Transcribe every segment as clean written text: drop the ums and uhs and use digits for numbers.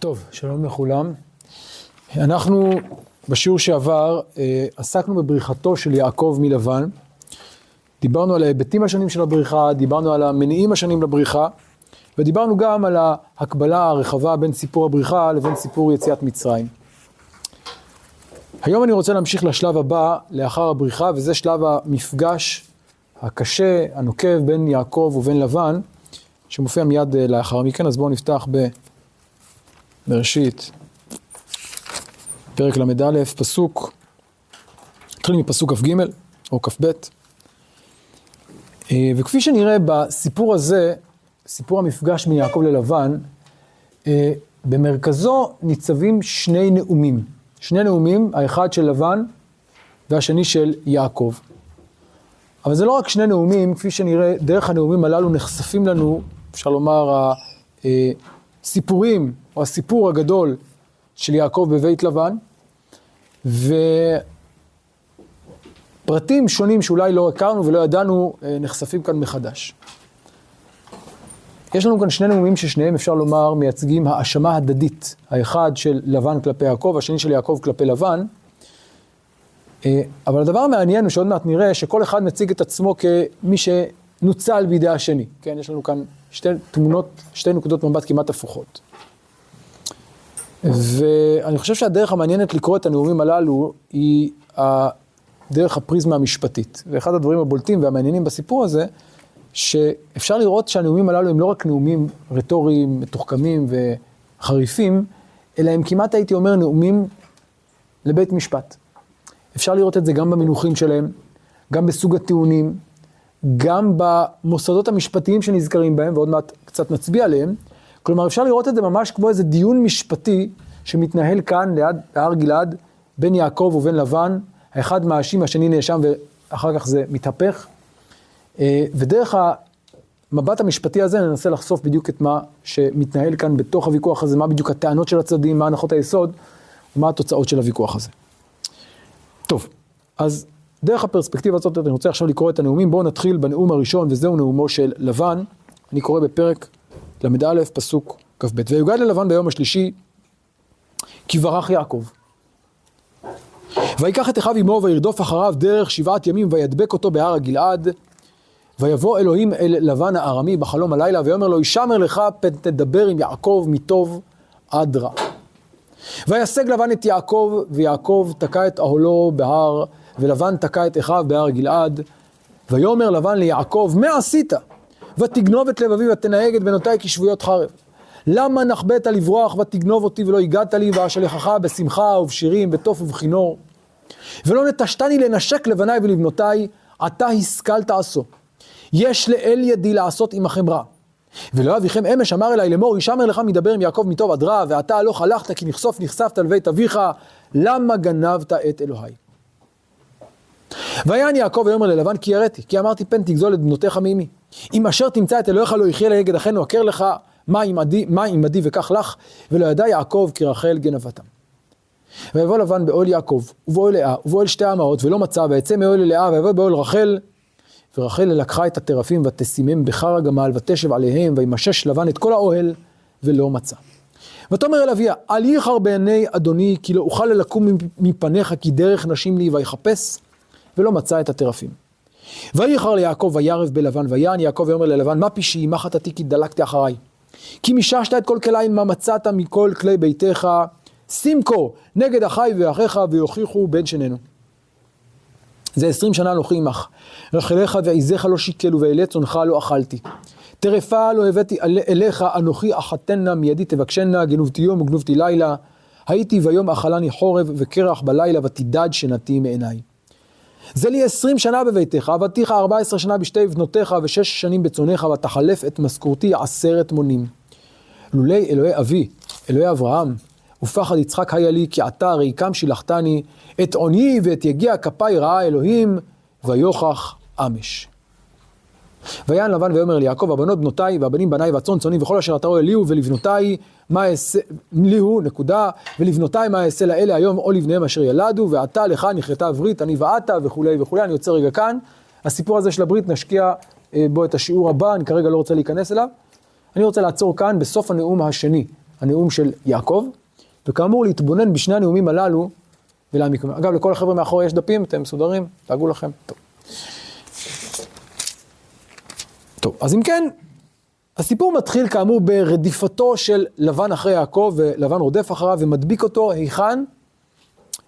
טוב, שלום לכולם. אנחנו בשיעור שעבר עסקנו בבריחתו של יעקב מלבן. דיברנו על ההיבטים השונים של הבריחה, דיברנו על המניעים השונים לבריחה, ודיברנו גם על ההקבלה הרחבה בין סיפור הבריחה לבין סיפור יציאת מצרים. היום אני רוצה להמשיך לשלב הבא לאחר הבריחה, וזה שלב המפגש הקשה, הנוקב, בין יעקב ובין לבן, שמופיע מיד לאחר מכן. אז בואו נפתח בראשית, פרק ל"א, פסוק, נתחיל מפסוק כ"ג או כ"ב. וכפי שנראה בסיפור הזה, סיפור המפגש בין יעקב ללבן, במרכזו ניצבים שני נאומים, האחד של לבן והשני של יעקב. אבל זה לא רק שני נאומים, כפי שנראה, דרך הנאומים הללו נחשפים לנו, אפשר לומר, הסיפורים או הסיפור הגדול של יעקב בבית לבן, ופרטים שונים שאולי לא הכרנו ולא ידענו נחשפים כאן מחדש. יש לנו כאן שני נאומים ששניהם אפשר לומר מייצגים האשמה הדדית, האחד של לבן כלפי יעקב, השני של יעקב כלפי לבן. אבל הדבר המעניין הוא שעוד מעט נראה שכל אחד מציג את עצמו כמי שנוצל בידי השני. כן, יש לנו כאן שתי נקודות מבט כמעט הפוכות. ואני חושב שהדרך המעניינת לקרוא את הנאומים הללו היא דרך הפריזמה המשפטית. ואחד הדברים הבולטים והמעניינים בסיפור הזה, שאפשר לראות שהנאומים הללו הם לא רק נאומים רטוריים, מתוחכמים וחריפים, אלא הם כמעט, הייתי אומר, נאומים לבית משפט. אפשר לראות את זה גם במינוחים שלהם, גם בסוג הטיעונים, גם במוסדות המשפטיים שנזכרים בהם, ועוד מעט קצת נצביע עליהם. כלומר, אפשר לראות את זה ממש כמו איזה דיון משפטי שמתנהל כאן ליד הר גלעד, בין יעקב ובין לבן, האחד מאשים, השני נאשם, ואחר כך זה מתהפך. ודרך המבט המשפטי הזה ננסה לחשוף בדיוק את מה שמתנהל כאן בתוך הוויכוח הזה, מה בדיוק הטענות של הצדדים, מה הנחות היסוד, ומה התוצאות של הוויכוח הזה. טוב, אז דרך הפרספקטיבה הזאת אני רוצה עכשיו לקרוא את הנאומים. בואו נתחיל בנאום הראשון, וזהו נאומו של לבן. אני קורא בפרק ל"א, פסוק כ"ב. ויוגד ללבן ביום השלישי, כי ברח יעקב. ויקח את אחיו עמו וירדוף אחריו דרך 7 ימים, וידבק אותו בהר הגלעד. ויבוא אלוהים אל לבן הארמי בחלום הלילה, ויאמר לו, ישמר לך פן תדבר עם יעקב מטוב עד רע. ויסג לבן את יעקב, ויעקב תקע את אהלו בהר, ולבן תקע את אחיו בהר גלעד. ויאמר לבן ליעקב, מה עשית? ותגנוב את לבבי ותנהג את בנותי כשבויות חרב. למה נחבאת לברוח ותגנוב אותי ולא הגעת לי, ואשלחך בשמחה ובשירים, בטוף ובכינור? ולא נטשתני לנשק לבני ולבנותי, אתה השכלת עשו. יש לאל ידי לעשות עמכם רע. ולא אביכם אמש אמר אליי לאמור, ישמר לך מדבר עם יעקב מטוב עד רע, ואתה לא הלכת כי נחשפת לבית אביך, למה גנבת את אלוהי? ויען יעקב ויאמר ללבן, כי יראתי, כי אמרתי פן תגזול את בנותיך מאימי. אם אשר תמצא את אלוהיך לא יחיה לנגד אחינו, הכר לך מה עמדי וקח לך, ולא ידע יעקב כי רחל גנבתם. ויבוא לבן באוהל יעקב, ובאוהל לאה, ובאוהל שתי האמהות, ולא מצא, ויצא מאוהל לאה, ויבוא באוהל רחל. ורחל לקחה את הטרפים ותשימם בחר הגמל ותשב עליהם, וימשש לבן את כל האוהל ולא מצא. ותאמר אל אביה, אל יחר בעיני אדוני, כי לא אוכל לקום מפניך, כי דרך נשים לי, ויחפש ולא מצא את הטרפים. ויחר ליעקב וירב בלבן, ויען יעקב ויאמר ללבן, מה פשעי, מה חטאתי, כי דלקתי אחריי? כי מששת את כל כלי, מה מצאת מכל כלי ביתך? שים כה נגד אחי ואחיך, ויוכיחו בין שנינו. זה 20 שנה אנוכי עמך, רחלך ועזיך לא שיקלו, ואלי צונך לא אכלתי. טרפה לא הבאתי אליך, אנוכי אחתנה מידי תבקשנה, גנובתי יום וגנובתי לילה, הייתי ויום אכלני חורב וקרח בלילה, ותדד שנתי מעיניי. זה לי 20 שנה בביתך, עבדתיך 14 שנה בשתי בנותיך, ו6 שנים בצונך, ותחלף את משכורתי 10 מונים. לולי אלוהי אבי, אלוהי אברהם, ופחד יצחק היה לי, כי אתה ריקם שילחתני, את עוני ואת יגיע כפיי ראה אלוהים, ויוכח אמש. ויען לבן ויאמר ליעקב, הבנות בנותיי, והבנים בניי, והצאן צאני, וכל אשר אתה רואה ליהו, ולבנותיי מה אעשה, ולבנותיי מה אעשה לאלה היום, או לבניהם אשר ילדו, ועתה לך נכרתה הברית, אני ואתה, וכו'. אני יוצא רגע כאן. הסיפור הזה של הברית, נשקיע בו את השיעור הבא, אני כרגע לא רוצה להיכנס אליו. אני רוצה לעצור כאן בסוף הנאום השני. הנאום של יעקב, וכאמור להתבונן בשני הנאומים הללו ולהעמיק. אגב, לכל החבר'ה מאחורי יש דפים, אתם מסודרים, תאגו לכם. טוב, אז אם כן, הסיפור מתחיל כאמור ברדיפתו של לבן אחרי יעקב, ולבן רודף אחריו ומדביק אותו, היכן?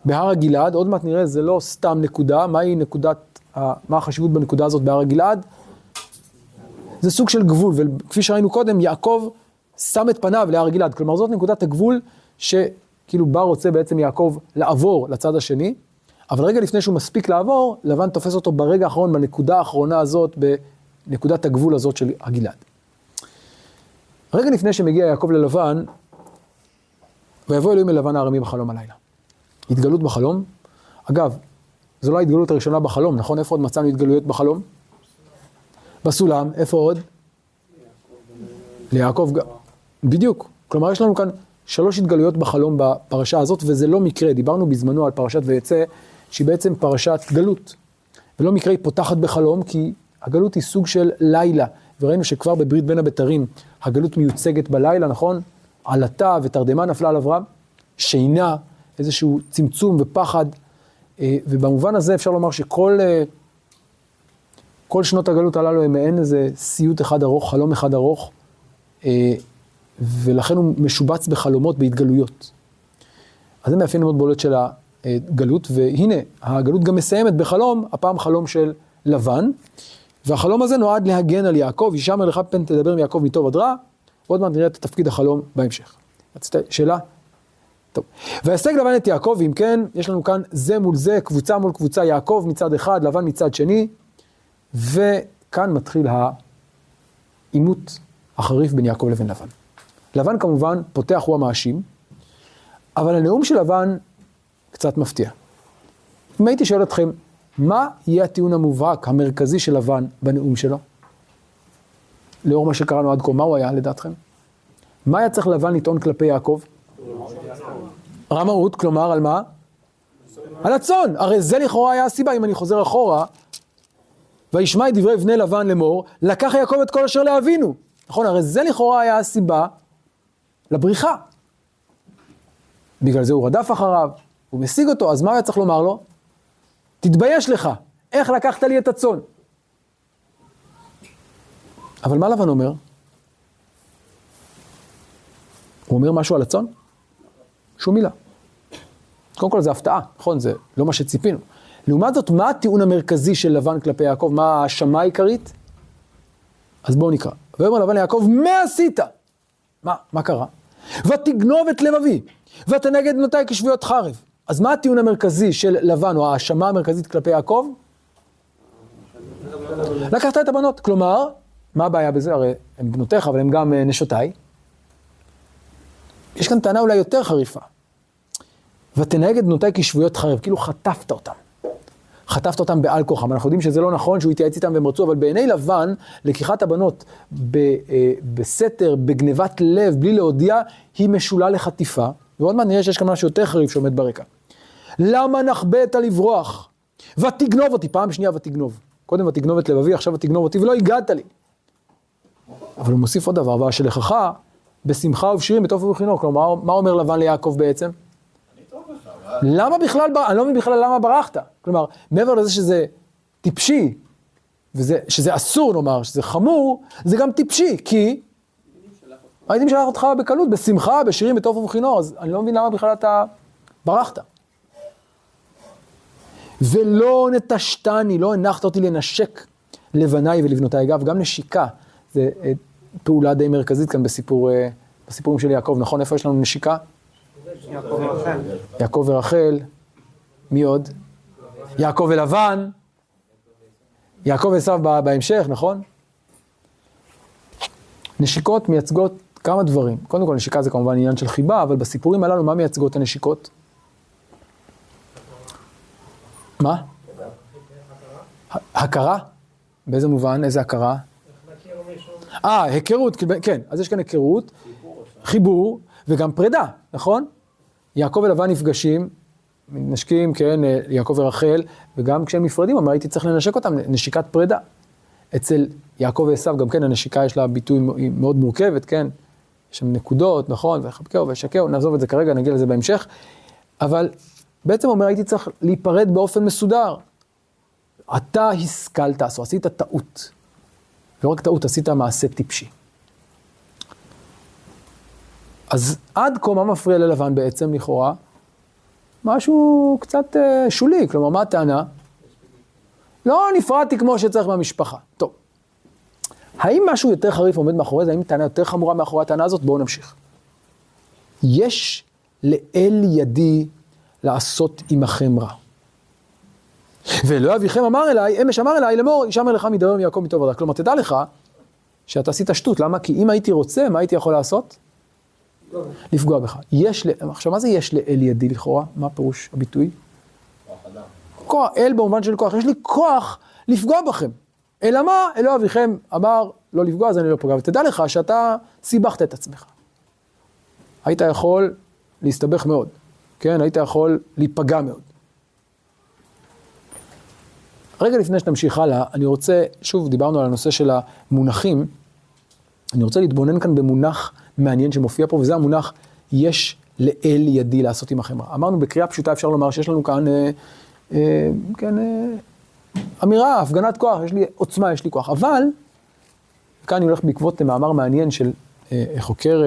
בהר הגלעד. עוד מעט נראה, זה לא סתם נקודה, מה החשיבות בנקודה הזאת בהר הגלעד? זה סוג של גבול, וכפי שראינו קודם, יעקב שם את פניו להר הגלעד, כלומר זאת נקודת הגבול שכאילו בה רוצה בעצם יעקב לעבור לצד השני, אבל רגע לפני שהוא מספיק לעבור, לבן תופס אותו ברגע האחרון, בנקודה האחרונה הזאת, בנקודת הגבול הזאת של הגלעד. רגע לפני שמגיע יעקב ללבן, ויבוא אלוהים ללבן הארמי בחלום הלילה. התגלות בחלום, אגב, זו לא ההתגלות הראשונה בחלום, נכון? איפה עוד מצאנו התגלויות בחלום? בסולם, איפה עוד? ליעקב גם. בדיוק. כלומר, יש לנו כאן 3 התגלויות בחלום בפרשה הזאת, וזה לא מקרה. דיברנו בזמנו על פרשת ויצא, שהיא בעצם פרשת גלות. ולא מקרה היא פותחת בחלום, כי הגלות היא סוג של לילה. וראינו שכבר בברית בין הבתרים, הגלות מיוצגת בלילה, נכון? עלתה ותרדמה נפלה על אברהם, שינה, איזשהו צמצום ופחד. ובמובן הזה אפשר לומר שכל... כל שנות הגלות הללו הם מעין איזה סיוט אחד ארוך, חלום אחד ארוך, ולכן הוא משובץ בחלומות, בהתגלויות. אז זה מאפיין מאוד בולט של הגלות, והנה, הגלות גם מסיימת בחלום, הפעם חלום של לבן, והחלום הזה נועד להגן על יעקב, הישמר לך פן תדבר עם יעקב מטוב עד רע, ועוד מעט נראה את תפקיד החלום בהמשך. שאלה? טוב. והשג לבן את יעקב, ואם כן, יש לנו כאן זה מול זה, קבוצה מול קבוצה, יעקב מצד אחד, לבן מצד שני, וכאן מתחיל העימות החריף בין יעקב לבין לבן. לבן כמובן פותח הוא המאשים, אבל הנאום של לבן קצת מפתיע. אם הייתי שואל אתכם, מה יהיה הטיעון המובהק המרכזי של לבן בנאום שלו? לאור מה שקראנו עד כה, מה הוא היה לדעתכם? מה היה צריך לבן לטעון כלפי יעקב? רמאות, כלומר על מה? על הצאן, הרי זה לכאורה היה הסיבה, אם אני חוזר אחורה, וישמע את דברי בני לבן לאמור, לקח יעקב את כל אשר לאבינו. נכון, הרי זה לכאורה היה הסיבה לבריחה. בגלל זה הוא רדף אחריו, הוא משיג אותו, אז מה היה צריך לומר לו? תתבייש לך, איך לקחת לי את הצאן? אבל מה לבן אומר? הוא אומר משהו על הצאן? שום מילה. קודם כל זה הפתעה, נכון, זה לא מה שציפינו. לעומת זאת, מה הטיעון המרכזי של לבן כלפי יעקב? מה ההאשמה העיקרית? אז בואו נקרא. ויאמר לבן ליעקב, מה עשית? מה קרה? ותגנוב את לב אבי, ותנגד בנותי כשבויות חרב. אז מה הטיעון המרכזי של לבן, או ההאשמה המרכזית כלפי יעקב? לקחת את הבנות. כלומר, מה הבעיה בזה? הרי הם בנותיך, אבל הם גם נשותיי. יש כאן טענה אולי יותר חריפה. ותנגד בנותי כשבויות חרב, כאילו חטפת אותם. חטפת אותם בעל כוחם. אנחנו יודעים שזה לא נכון שהוא התייעץ איתם והם רצו, אבל בעיני לבן, לקיחת הבנות בסתר, בגנבת לב, בלי להודיע, היא משולה לחטיפה. ועוד מעט נראה שיש כאן משהו יותר חריף שעומד ברקע. למה נחבאת לברוח? ותגנוב אותי, פעם שנייה ותגנוב. קודם ותגנוב את לבבי, עכשיו ותגנוב אותי, ולא הגעת לי. אבל הוא מוסיף עוד דבר, והשלכך בשמחה ובשירים, בטוב ובחינוך. כלומר, מה אומר לבן ליעקב בעצם? למה בכלל, אני לא מבין בכלל למה ברחת. כלומר, מעבר לזה שזה טיפשי, שזה אסור נאמר, שזה חמור, זה גם טיפשי, כי הייתי משלח אותך בקלות, בשמחה, בשירים, בטוב ובכינור, אז אני לא מבין למה בכלל אתה ברחת. ולא נטשתני, לא הנחת אותי לנשק לבניי ולבנותיי. אגב, גם נשיקה, זה פעולה די מרכזית כאן בסיפורים של יעקב, נכון? איפה יש לנו נשיקה? יעקב ורחל, מי עוד? יעקב ולבן, יעקב ועשיו בהמשך, נכון? נשיקות מייצגות כמה דברים. קודם כל, נשיקה זה כמובן עניין של חיבה, אבל בסיפורים הללו, מה מייצגות הנשיקות? מה? הכרה? באיזה מובן? איזה הכרה? היכרות, כן. אז יש כאן היכרות, חיבור, וגם פרידה, נכון? יעקב ולבן נפגשים, נשקים, כן, יעקב ורחל, וגם כשהם נפרדים, אמר, הייתי צריך לנשק אותם, נשיקת פרידה. אצל יעקב ועשיו, גם כן, הנשיקה יש לה ביטוי מאוד מורכבת, כן? יש שם נקודות, נכון, וחבקהו וישקהו, נעזוב את זה כרגע, נגיע לזה בהמשך, אבל בעצם אומר, הייתי צריך להיפרד באופן מסודר. אתה השכלת, או עשית טעות. לא רק טעות, עשית מעשה טיפשי. אז עד כה מה מפריע ללבן בעצם לכאורה? משהו קצת שולי, כלומר, מה הטענה? לא נפרדתי כמו שצריך מהמשפחה. טוב. האם משהו יותר חריף עומד מאחורי זה? האם טענה יותר חמורה מאחורי הטענה הזאת? בואו נמשיך. יש לאל ידי לעשות עמכם רע. ואלוהי אביכם אמר אליי, אמש אמר אליי, לאמור, ישמר לך מדבר מיעקב מטוב עדיך. כלומר, תדע לך שאתה עשית שטות. למה? כי אם הייתי רוצה, מה הייתי יכול לעשות? לפגוע בך. עכשיו, מה זה יש לאל ידי לכאורה? מה פירוש הביטוי? כוח, אל במובן של כוח. יש לי כוח לפגוע בכם. אלא מה? אלוהי אביכם אמר לא לפגוע, אז אני לא פגע. ותדע לך שאתה סיבכת את עצמך. היית יכול להסתבך מאוד. כן, היית יכול להיפגע מאוד. רגע לפני שנמשיך הלאה, אני רוצה, שוב דיברנו על הנושא של המונחים, אני רוצה להתבונן כאן במונח מעניין שמופיע פה, וזה המונח יש לאל ידי לעשות עמכם רע. אמרנו בקריאה פשוטה אפשר לומר שיש לנו כאן, אמירה, הפגנת כוח, יש לי עוצמה, יש לי כוח, אבל, כאן אני הולך בעקבות מאמר מעניין של חוקר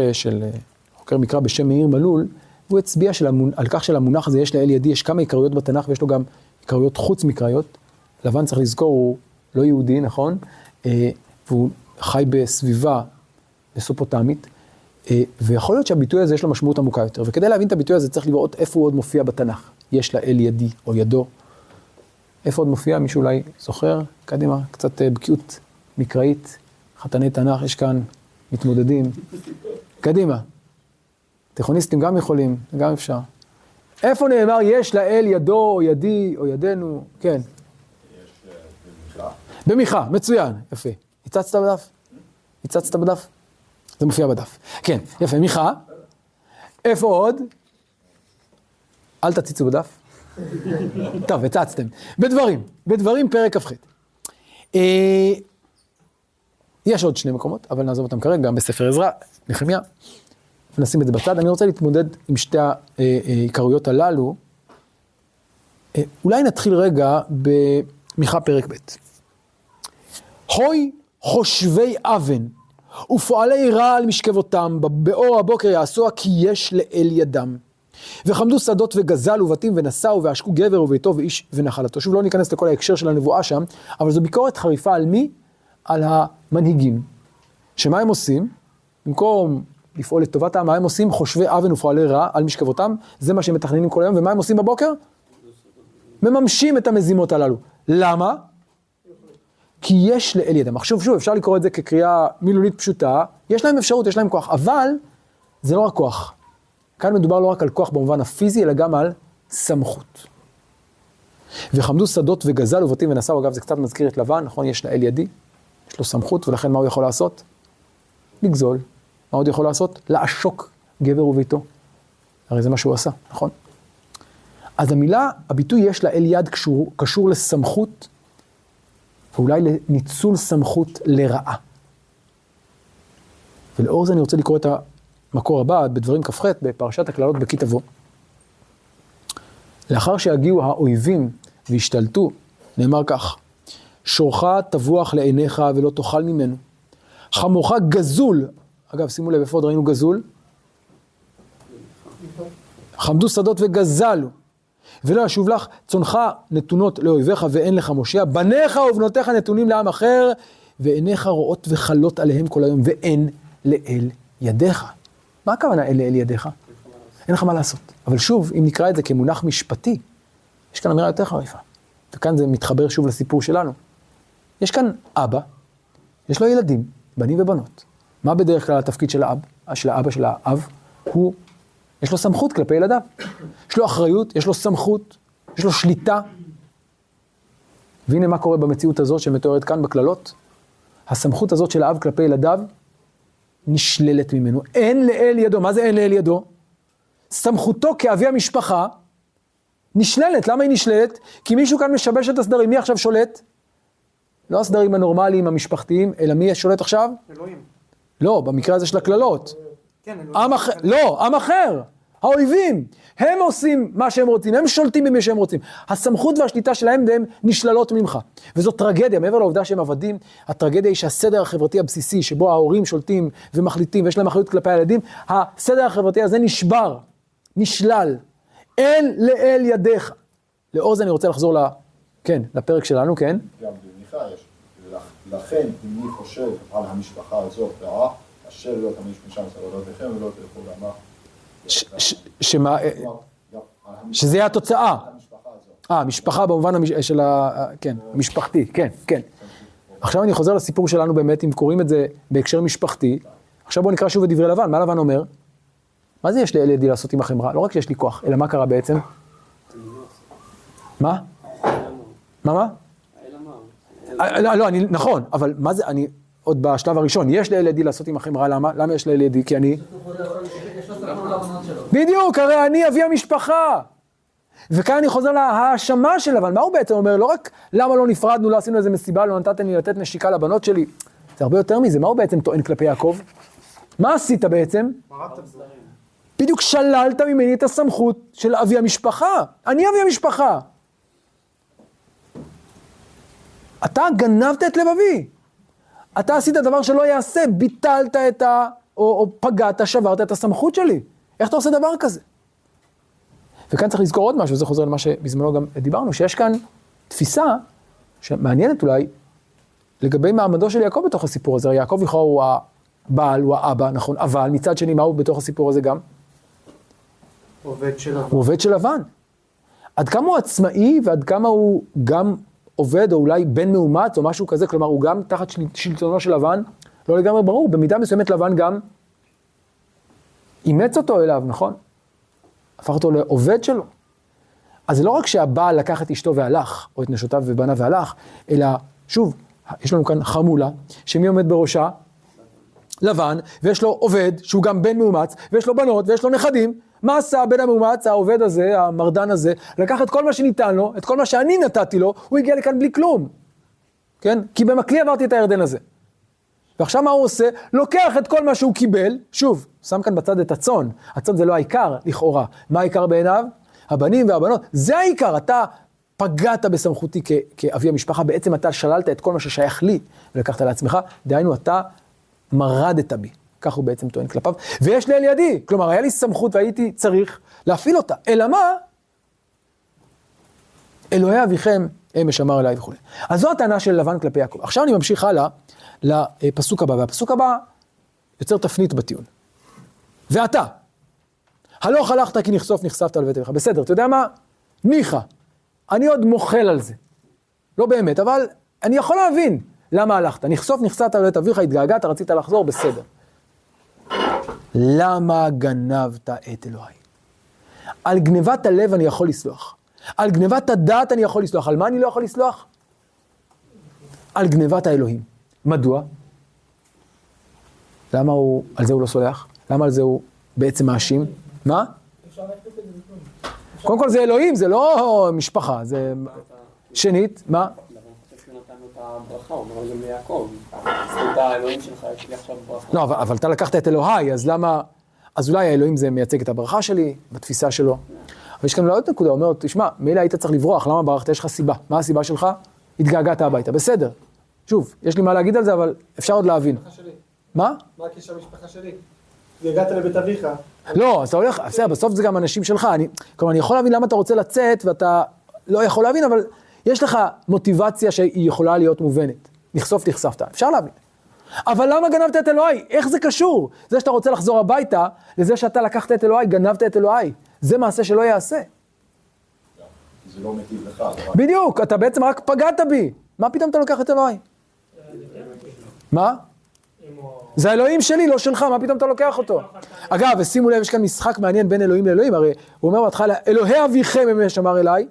מקרא בשם מאיר מלול, הוא הצביע על כך של המונח הזה, יש לאל ידי, יש כמה עיקרויות בתנ"ך, ויש לו גם עיקרויות חוץ מקראיות. לבן צריך לזכור, הוא לא יהודי, נכון? והוא חי בסביבה מסופוטמית, ויכול להיות שהביטוי הזה יש לו משמעות עמוקה יותר, וכדי להבין את הביטוי הזה צריך לראות איפה הוא עוד מופיע בתנ"ך. יש לאל ידי או ידו. איפה עוד מופיע? מישהו אולי זוכר? קדימה, קצת בקיאות מקראית, חתני תנ"ך, יש כאן מתמודדים. קדימה. תיכוניסטים גם יכולים, גם אפשר. איפה נאמר יש לאל ידו או ידי או ידינו? כן. יש במיכה. במיכה, מצוין, יפה. הצצת בדף? הצצת בדף? זה מופיע בדף. כן, יפה, מיכה. איפה עוד? אל תציצו בדף. טוב, הצצתם. בדברים פרק כ"ח. יש עוד שני מקומות, אבל נעזוב אותם כרגע, גם בספר עזרא, נחמיה. ונשים את זה בצד. אני רוצה להתמודד עם שתי העיקרויות הללו. אולי נתחיל רגע במיכה פרק ב'. "חוי חושבי אבן, ופועלי רע על משכבותם, באור הבוקר יעשוע כי יש לאל ידם. וחמדו שדות וגזלו ובתים ונסעו ועשקו גבר וביתו ואיש ונחלתו." שוב, לא ניכנס לכל ההקשר של הנבואה שם, אבל זו ביקורת חריפה על מי? על המנהיגים. שמה הם עושים? במקום לפעול לטובת העם, מה הם עושים? חושבי אבן ופועלי רע על משכבותם, זה מה שהם מתכננים כל היום, ומה הם עושים בבוקר? מממשים את המזימות הללו. למה? כי יש לאל ידם. עכשיו שוב, אפשר לקרוא את זה כקריאה מילולית פשוטה, יש להם אפשרות, יש להם כוח, אבל זה לא רק כוח. כאן מדובר לא רק על כוח במובן הפיזי, אלא גם על סמכות. וחמדו שדות וגזל ובתים ונסעו, אגב זה קצת מזכיר את לבן, נכון? יש לאל ידי, יש לו סמכות, ולכן מה הוא יכול לעשות? לגזול. מה עוד יכול לעשות? לעשוק גבר וביתו. הרי זה מה שהוא עשה, נכון? אז הביטוי יש לאל יד קשור לסמכות, ואולי לניצול סמכות לרעה. ולאור זה אני רוצה לקרוא את המקור הבא, בדברים כ"ח, בפרשת הקללות בכתבו. לאחר שהגיעו האויבים והשתלטו, נאמר כך, שורך תבוח לעיניך ולא תאכל ממנו. חמורך גזול, אגב, שימו לב, איפה עוד ראינו גזול? חמדו שדות וגזלו, ולא ישוב לך, צונך נתונות לאויביך ואין לך מושיע, בניך ובנותיך נתונים לעם אחר, ועיניך רואות וחלות עליהם כל היום, ואין לאל ידיך. מה הכוונה אין לאל ידיך? אין לך מה לעשות. אבל שוב, אם נקרא את זה כמונח משפטי, יש כאן אמירה יותר חריפה. וכאן זה מתחבר שוב לסיפור שלנו. יש כאן אבא, יש לו ילדים, בנים ובנות. מה בדרך כלל התפקיד של האב, של האבא, של האב? הוא, יש לו סמכות כלפי ילדיו. יש לו אחריות, יש לו סמכות, יש לו שליטה. והנה מה קורה במציאות הזאת שמתוארת כאן בקללות. הסמכות הזאת של האב כלפי ילדיו נשללת ממנו. אין לאל ידו. מה זה אין לאל ידו? סמכותו כאבי המשפחה נשללת. למה היא נשללת? כי מישהו כאן משבש את הסדרים. מי עכשיו שולט? לא הסדרים הנורמליים, המשפחתיים, אלא מי שולט עכשיו? אלוהים. לא, במקרה הזה של הקללות. לא, עם אחר, האויבים, הם עושים מה שהם רוצים, הם שולטים במי שהם רוצים. הסמכות והשליטה שלהם והם נשללות ממך. וזו טרגדיה, מעבר לעובדה שהם עבדים, הטרגדיה היא שהסדר החברתי הבסיסי, שבו ההורים שולטים ומחליטים, ויש להם אחריות כלפי הילדים, הסדר החברתי הזה נשבר, נשלל, אין לאל ידך. לאור זה אני רוצה לחזור לפרק שלנו, כן? גם בניחה יש, ולכן אם אני חושב על המשפחה הזאת רעה, אשר לא תמיד משם סבלותיכם ולא תלכו למה. שמה, שזה יהיה התוצאה. המשפחה במובן של המשפחתי, כן. עכשיו אני חוזר לסיפור שלנו באמת, אם קוראים את זה בהקשר משפחתי, עכשיו בואו נקרא שוב את דברי לבן, מה לבן אומר? מה זה יש לילדי לעשות עם החמרה? לא רק שיש לי כוח, אלא מה קרה בעצם? מה? מה? לא, נכון, אבל מה זה, אני עוד בשלב הראשון, יש לילדי לעשות עם החמרה, למה יש לילדי? כי אני... בדיוק, הרי אני אבי המשפחה. וכאן אני חוזר להאשמה שלה, אבל מה הוא בעצם אומר? לא רק למה לא נפרדנו, לא עשינו איזה מסיבה, לא נתתם לי לתת נשיקה לבנות שלי. זה הרבה יותר מזה, מה הוא בעצם טוען כלפי יעקב? מה עשית בעצם? בדיוק שללת ממני את הסמכות של אבי המשפחה. אני אבי המשפחה. אתה גנבת את לב אבי. אתה עשית דבר שלא יעשה, ביטלת את ה... או פגעת, שברת את הסמכות שלי. איך אתה עושה דבר כזה? וכאן צריך לזכור עוד משהו, וזה חוזר למה שבזמנו גם דיברנו, שיש כאן תפיסה שמעניינת אולי, לגבי מעמדו של יעקב בתוך הסיפור הזה. יעקב לכאורה הוא הבעל, הוא האבא, נכון? אבל מצד שני, מה הוא בתוך הסיפור הזה גם? עובד של לבן. הוא עובד של לבן. עד כמה הוא עצמאי, ועד כמה הוא גם עובד, או אולי בן מאומץ, או משהו כזה, כלומר, הוא גם תחת שלטונו של לבן, לא לגמרי ברור, במידה מסוימת לבן גם אימץ אותו אליו, נכון? הפך אותו לעובד שלו. אז זה לא רק שהבעל לקח את אשתו והלך, או את נשותיו ובנה והלך, אלא שוב, יש לנו כאן חמולה, שמי עומד בראשה? לבן, ויש לו עובד, שהוא גם בן מאומץ, ויש לו בנות, ויש לו נכדים. מה עשה הבן המאומץ, העובד הזה, המרדן הזה? לקח את כל מה שניתן לו, את כל מה שאני נתתי לו, הוא הגיע לכאן בלי כלום. כן? כי במקלי עברתי את הירדן הזה. ועכשיו מה הוא עושה? לוקח את כל מה שהוא קיבל, שוב, שם כאן בצד את הצאן, הצאן זה לא העיקר לכאורה, מה העיקר בעיניו? הבנים והבנות, זה העיקר, אתה פגעת בסמכותי כאבי המשפחה, בעצם אתה שללת את כל מה ששייך לי, ולקחת לעצמך, דהיינו אתה מרדת בי, כך הוא בעצם טוען כלפיו, ויש לאל ידי, כלומר היה לי סמכות והייתי צריך להפעיל אותה, אלא מה? אלוהי אביכם, אמש אמר אליי וכו'. אז זו הטענה של לבן כלפי יעקב. עכשיו אני ממשיך הלאה לפסוק הבא, והפסוק הבא יוצר תפנית בטיעון. ואתה, הלוך הלכת כי נחשפת על בית אביך. בסדר, אתה יודע מה? ניחא, אני עוד מוחל על זה. לא באמת, אבל אני יכול להבין למה הלכת. נחשפת על בית אביך, התגעגעת, רצית לחזור, בסדר. למה גנבת את אלוהי? על גנבת הלב אני יכול לסלוח. על גנבת הדעת אני יכול לסלוח, על מה אני לא יכול לסלוח? על גנבת האלוהים. מדוע? למה הוא, על זה הוא לא סולח? למה על זה הוא בעצם מאשים? מה? קודם כל זה אלוהים, זה לא משפחה, זה... שנית, מה? לא, אבל אתה לקחת את אלוהי, אז למה... אז אולי האלוהים זה מייצג את הברכה שלי, בתפיסה שלו. אבל יש כאן עוד נקודה, הוא אומר, תשמע, מילא היית צריך לברוח, למה ברחת? יש לך סיבה. מה הסיבה שלך? התגעגעת הביתה, בסדר. שוב, יש לי מה להגיד על זה, אבל אפשר עוד להבין. מה? מה הקשר המשפחה שלי? התגעגעת לבית אביך. לא, אז אתה הולך, בסוף זה גם אנשים שלך. כלומר, אני יכול להבין למה אתה רוצה לצאת, ואתה לא יכול להבין, אבל יש לך מוטיבציה שהיא יכולה להיות מובנת. נחשפת. אפשר להבין. אבל למה גנבת את אלוהי? איך זה קשור? זה שאתה רוצה לחזור הביתה, לזה שאתה לקחת את אלוהי, גנבת את אלוהי. זה מעשה שלא יעשה. זה לא מטיב לך. בדיוק, אתה בעצם רק פגעת בי. מה פתאום אתה לוקח את אלוהי? מה? זה האלוהים שלי, לא שלך, מה פתאום אתה לוקח אותו? אגב, ושימו לב, יש כאן משחק מעניין בין אלוהים לאלוהים, הרי הוא אומר בהתחלה, אלוהי אביכם הם שמר אליי,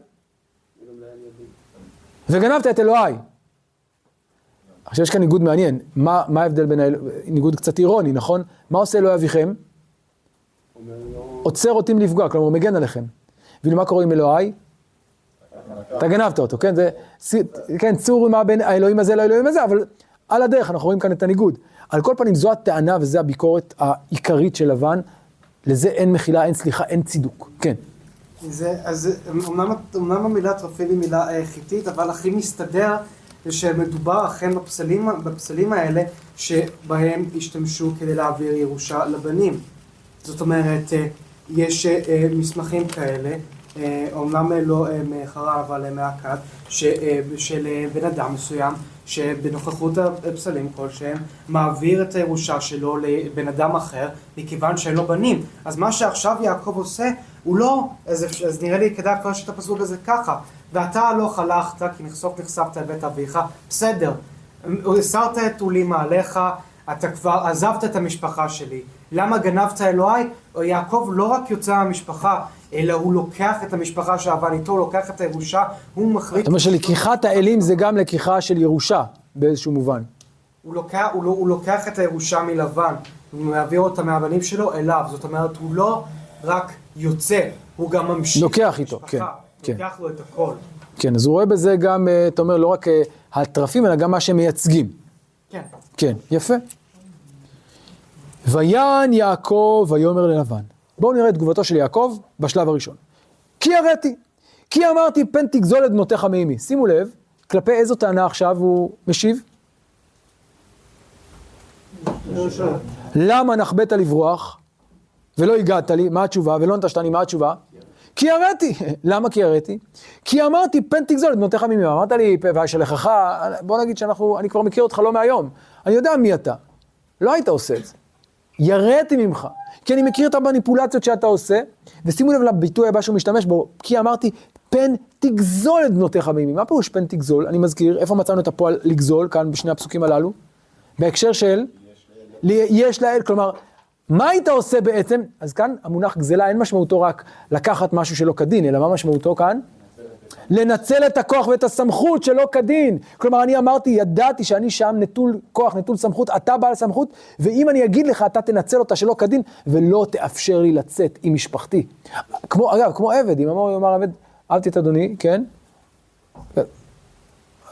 וגנבת את אלוהי. עכשיו יש כאן ניגוד מעניין, מה ההבדל בין האלוהים, ניגוד קצת אירוני, נכון? מה עושה אלוהי אביכם? עוצר אותם לפגוע, כלומר הוא מגן עליכם. ואילו מה קורה עם אלוהי? אתה גנבת אותו, כן? צור מה בין האלוהים הזה לאלוהים הזה, אבל על הדרך אנחנו רואים כאן את הניגוד. על כל פנים זו הטענה וזו הביקורת העיקרית של לבן, לזה אין מחילה, אין סליחה, אין צידוק. כן. אז אמנם המילה טרפל היא מילה חיתית, אבל הכי מסתדר שמדובר אכן בפסלים האלה שבהם השתמשו כדי להעביר ירושה לבנים. זאת אומרת, יש מסמכים כאלה, אמנם לא מחרה אבל מהקד, של בן אדם מסוים שבנוכחות הפסלים כלשהם מעביר את הירושה שלו לבן אדם אחר מכיוון שלא בנים. אז מה שעכשיו יעקב עושה הוא לא, אז נראה לי כדאי לפרש את הפסוק הזה ככה, ואתה לא חלכת כי נחשוף נחשפת אל בית אביך, בסדר, הסרת את עולים מעליך, אתה כבר עזבת את המשפחה שלי, למה גנבת אלוהי? יעקב לא רק יוצא מהמשפחה, אלא הוא לוקח את המשפחה שעבד איתו, הוא לוקח את הירושה, הוא מחריט... זאת אומרת שלקיחת האלים זה גם לקיחה של ירושה, באיזשהו מובן. הוא לוקח את הירושה מלבן, הוא מעביר אותה מהבנים שלו אליו, זאת אומרת הוא לא רק יוצא, הוא גם ממשיך. לוקח איתו, כן. לוקח לו את הכל. כן, אז הוא רואה בזה גם, אתה אומר, לא רק הטרפים, אלא גם מה שהם מייצגים. כן. כן, יפה. ויען יעקב ויאמר ללבן. בואו נראה את תגובתו של יעקב בשלב הראשון. כי הראתי, כי אמרתי פן תגזול את בנותיך מאימי. שימו לב, כלפי איזו טענה עכשיו הוא משיב? למה נחבאת לברוח ולא הגעת לי? מה התשובה? ולא נטשתני, מה התשובה? כי הראתי. למה כי הראתי? כי אמרתי פן תגזול את בנותיך מאימי. אמרת לי ואשלחך, בוא נגיד אני כבר מכיר אותך לא מהיום. אני יודע מי אתה. לא היית עושה את זה. יראתי ממך, כי אני מכיר את המניפולציות שאתה עושה, ושימו לב לביטוי הבא שהוא משתמש בו, כי אמרתי, פן תגזול את בנותיך מאימי. מה פירוש פן תגזול? אני מזכיר, איפה מצאנו את הפועל לגזול, כאן בשני הפסוקים הללו? בהקשר של, יש לאל, כלומר, מה היית עושה בעצם? אז כאן המונח גזלה, אין משמעותו רק לקחת משהו שלא כדין, אלא מה משמעותו כאן? לנצל את הכוח ואת הסמכות שלא כדין. כלומר, אני אמרתי, ידעתי שאני שם נטול כוח, נטול סמכות, אתה בעל סמכות, ואם אני אגיד לך, אתה תנצל אותה שלא כדין, ולא תאפשר לי לצאת עם משפחתי. כמו עבד, אם אמר עבד, אהבתי את אדוני, כן?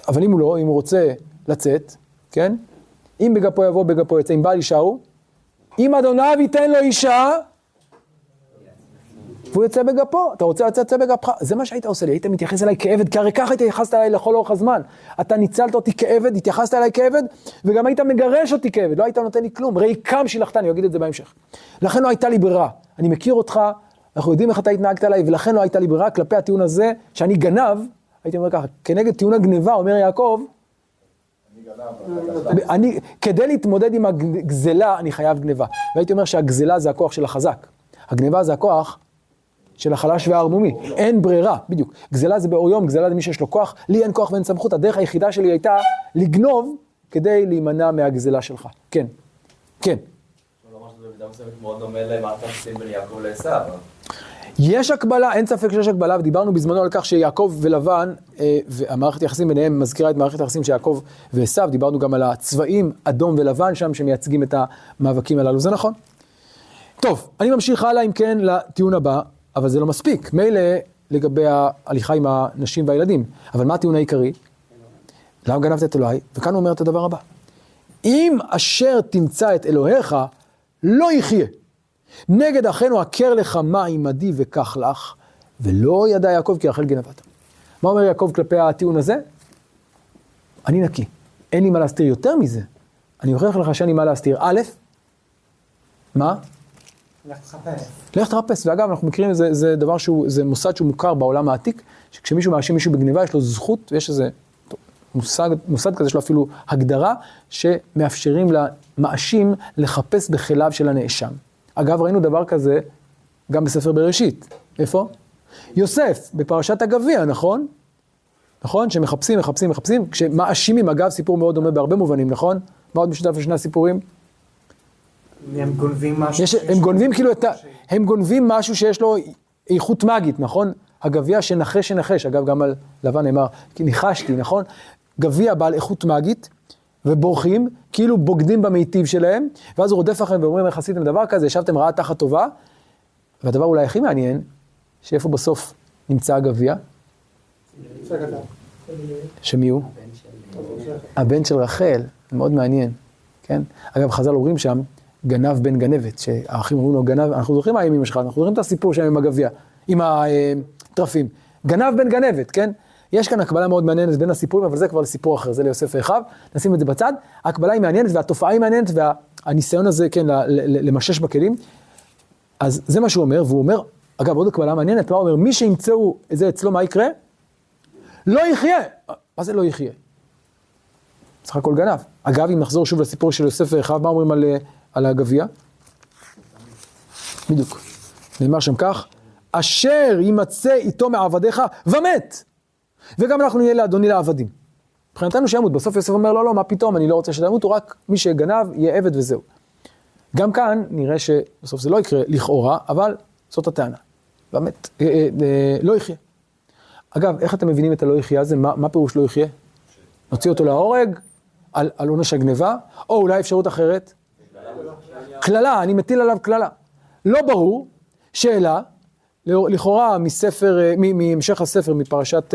אבל אם הוא לא, אם הוא רוצה לצאת, כן? אם בגפו יבוא, בגפו יצא, אם בעל אישה הוא, אם אדוניו ייתן לו אישה, והוא יוצא בגפו, אתה רוצה לצאת בגפך, זה מה שהיית עושה לי, היית מתייחס אליי כעבד, כי הרי ככה התייחסת אליי לכל אורך הזמן, אתה ניצלת אותי כעבד, התייחסת אליי כעבד, וגם היית מגרש אותי כעבד, לא היית נותן לי כלום, ריקם שילחתני, אני אגיד את זה בהמשך. לכן לא הייתה לי ברירה, אני מכיר אותך, אנחנו יודעים איך אתה התנהגת עליי, ולכן לא הייתה לי ברירה, כלפי הטיעון הזה, שאני גנב, הייתי אומר ככה, כנגד טיעון הגניבה, אומר יעקב, אני, כדי להתמודד עם הגזלה, אני חייב גניבה. והייתי אומר שהגזלה זה הכוח של החזק, הגניבה זה הכוח של החלש והערמומי, אין ברירה, בדיוק. גזלה זה באור יום, גזלה זה מי שיש לו כוח, לי אין כוח ואין סמכות, הדרך היחידה שלי הייתה לגנוב כדי להימנע מהגזלה שלך. כן, כן. אני לא אומר שזה במידה מסוימת מאוד דומה למה אתה עושים בין יעקב לעשיו. יש הקבלה, אין ספק שיש הקבלה, ודיברנו בזמנו על כך שיעקב ולבן, והמערכת היחסים ביניהם מזכירה את מערכת היחסים של יעקב ועשיו, דיברנו גם על הצבעים, אדום ולבן שם, שמייצגים את המאבקים הללו, זה נכון? טוב, אני ממשיך הלאה, אם כן, לטיעון הבא. אבל זה לא מספיק, מילא לגבי ההליכה עם הנשים והילדים. אבל מה הטיעון העיקרי? למה גנבת את אלוהי? וכאן הוא אומר את הדבר הבא. אם אשר תמצא את אלוהיך, לא יחיה. נגד אחינו הכר לך מה עמדי וקח לך, ולא ידע יעקב כי רחל גנבת. מה אומר יעקב כלפי הטיעון הזה? אני נקי, אין לי מה להסתיר יותר מזה. אני אוכיח לך שאין לי מה להסתיר. א', מה? לך תחפש. לך תחפש, ואגב אנחנו מכירים, זה דבר שהוא, זה מוסד שהוא מוכר בעולם העתיק, שכשמישהו מאשים מישהו בגניבה יש לו זכות, ויש איזה מוסד כזה, יש לו אפילו הגדרה, שמאפשרים למאשים לחפש בחליו של הנאשם. אגב ראינו דבר כזה גם בספר בראשית, איפה? יוסף, בפרשת הגביע, נכון? נכון? שמחפשים, מחפשים, מחפשים, כשמאשימים, אגב סיפור מאוד דומה בהרבה מובנים, נכון? מה עוד משותף לשני הסיפורים? הם גונבים משהו שיש לו... הם גונבים משהו שיש לו איכות מגית, נכון? הגביע שנחש, אגב גם על לבן אמר, כי ניחשתי, נכון? גביע בעל איכות מגית, ובורחים, כאילו בוגדים במיטיב שלהם, ואז הוא רודף לכם ואומרים, איך עשיתם דבר כזה, ישבתם רעה תחת טובה, והדבר אולי הכי מעניין, שאיפה בסוף נמצא הגביע? שמי הוא? הבן של רחל. זה מאוד מעניין, כן? אגב, חז"ל אומרים שם, גנב בן גנבת, שהאחים אומרים לו גנב, אנחנו זוכרים מהימים שלך, אנחנו זוכרים את הסיפור שם עם הגביע, עם הטרפים. גנב בן גנבת, כן? יש כאן הקבלה מאוד מעניינת בין הסיפורים, אבל זה כבר לסיפור אחר, זה ליוסף ואחיו, נשים את זה בצד, הקבלה היא מעניינת והתופעה היא מעניינת, והניסיון הזה, כן, למשש בכלים, אז זה מה שהוא אומר, והוא אומר, אגב, עוד הקבלה מעניינת, מה הוא אומר, מי שימצאו את זה אצלו, מה יקרה? לא יחיה! מה זה לא יחיה? סך הכל גנב. אגב, אם נחזור שוב לסיפור של יוסף ואחיו, מה אומרים על הגביע? בדיוק. נאמר שם כך, אשר יימצא איתו מעבדיך ומת. וגם אנחנו נהיה לאדוני לעבדים. מבחינתנו שימות, בסוף יוסף אומר, לא, לא, מה פתאום, אני לא רוצה שתמות, הוא רק מי שגנב יהיה עבד וזהו. גם כאן נראה שבסוף זה לא יקרה לכאורה, אבל זאת הטענה. באמת, לא יחיה. אגב, איך אתם מבינים את הלא יחיה הזה? מה פירוש לא יחיה? נוציא אותו להורג, על עונש הגניבה, או אולי אפשרות אחרת? כללה, אני מטיל עליו כללה. לא ברור, שאלה, לכאורה מהמשך הספר, מפרשת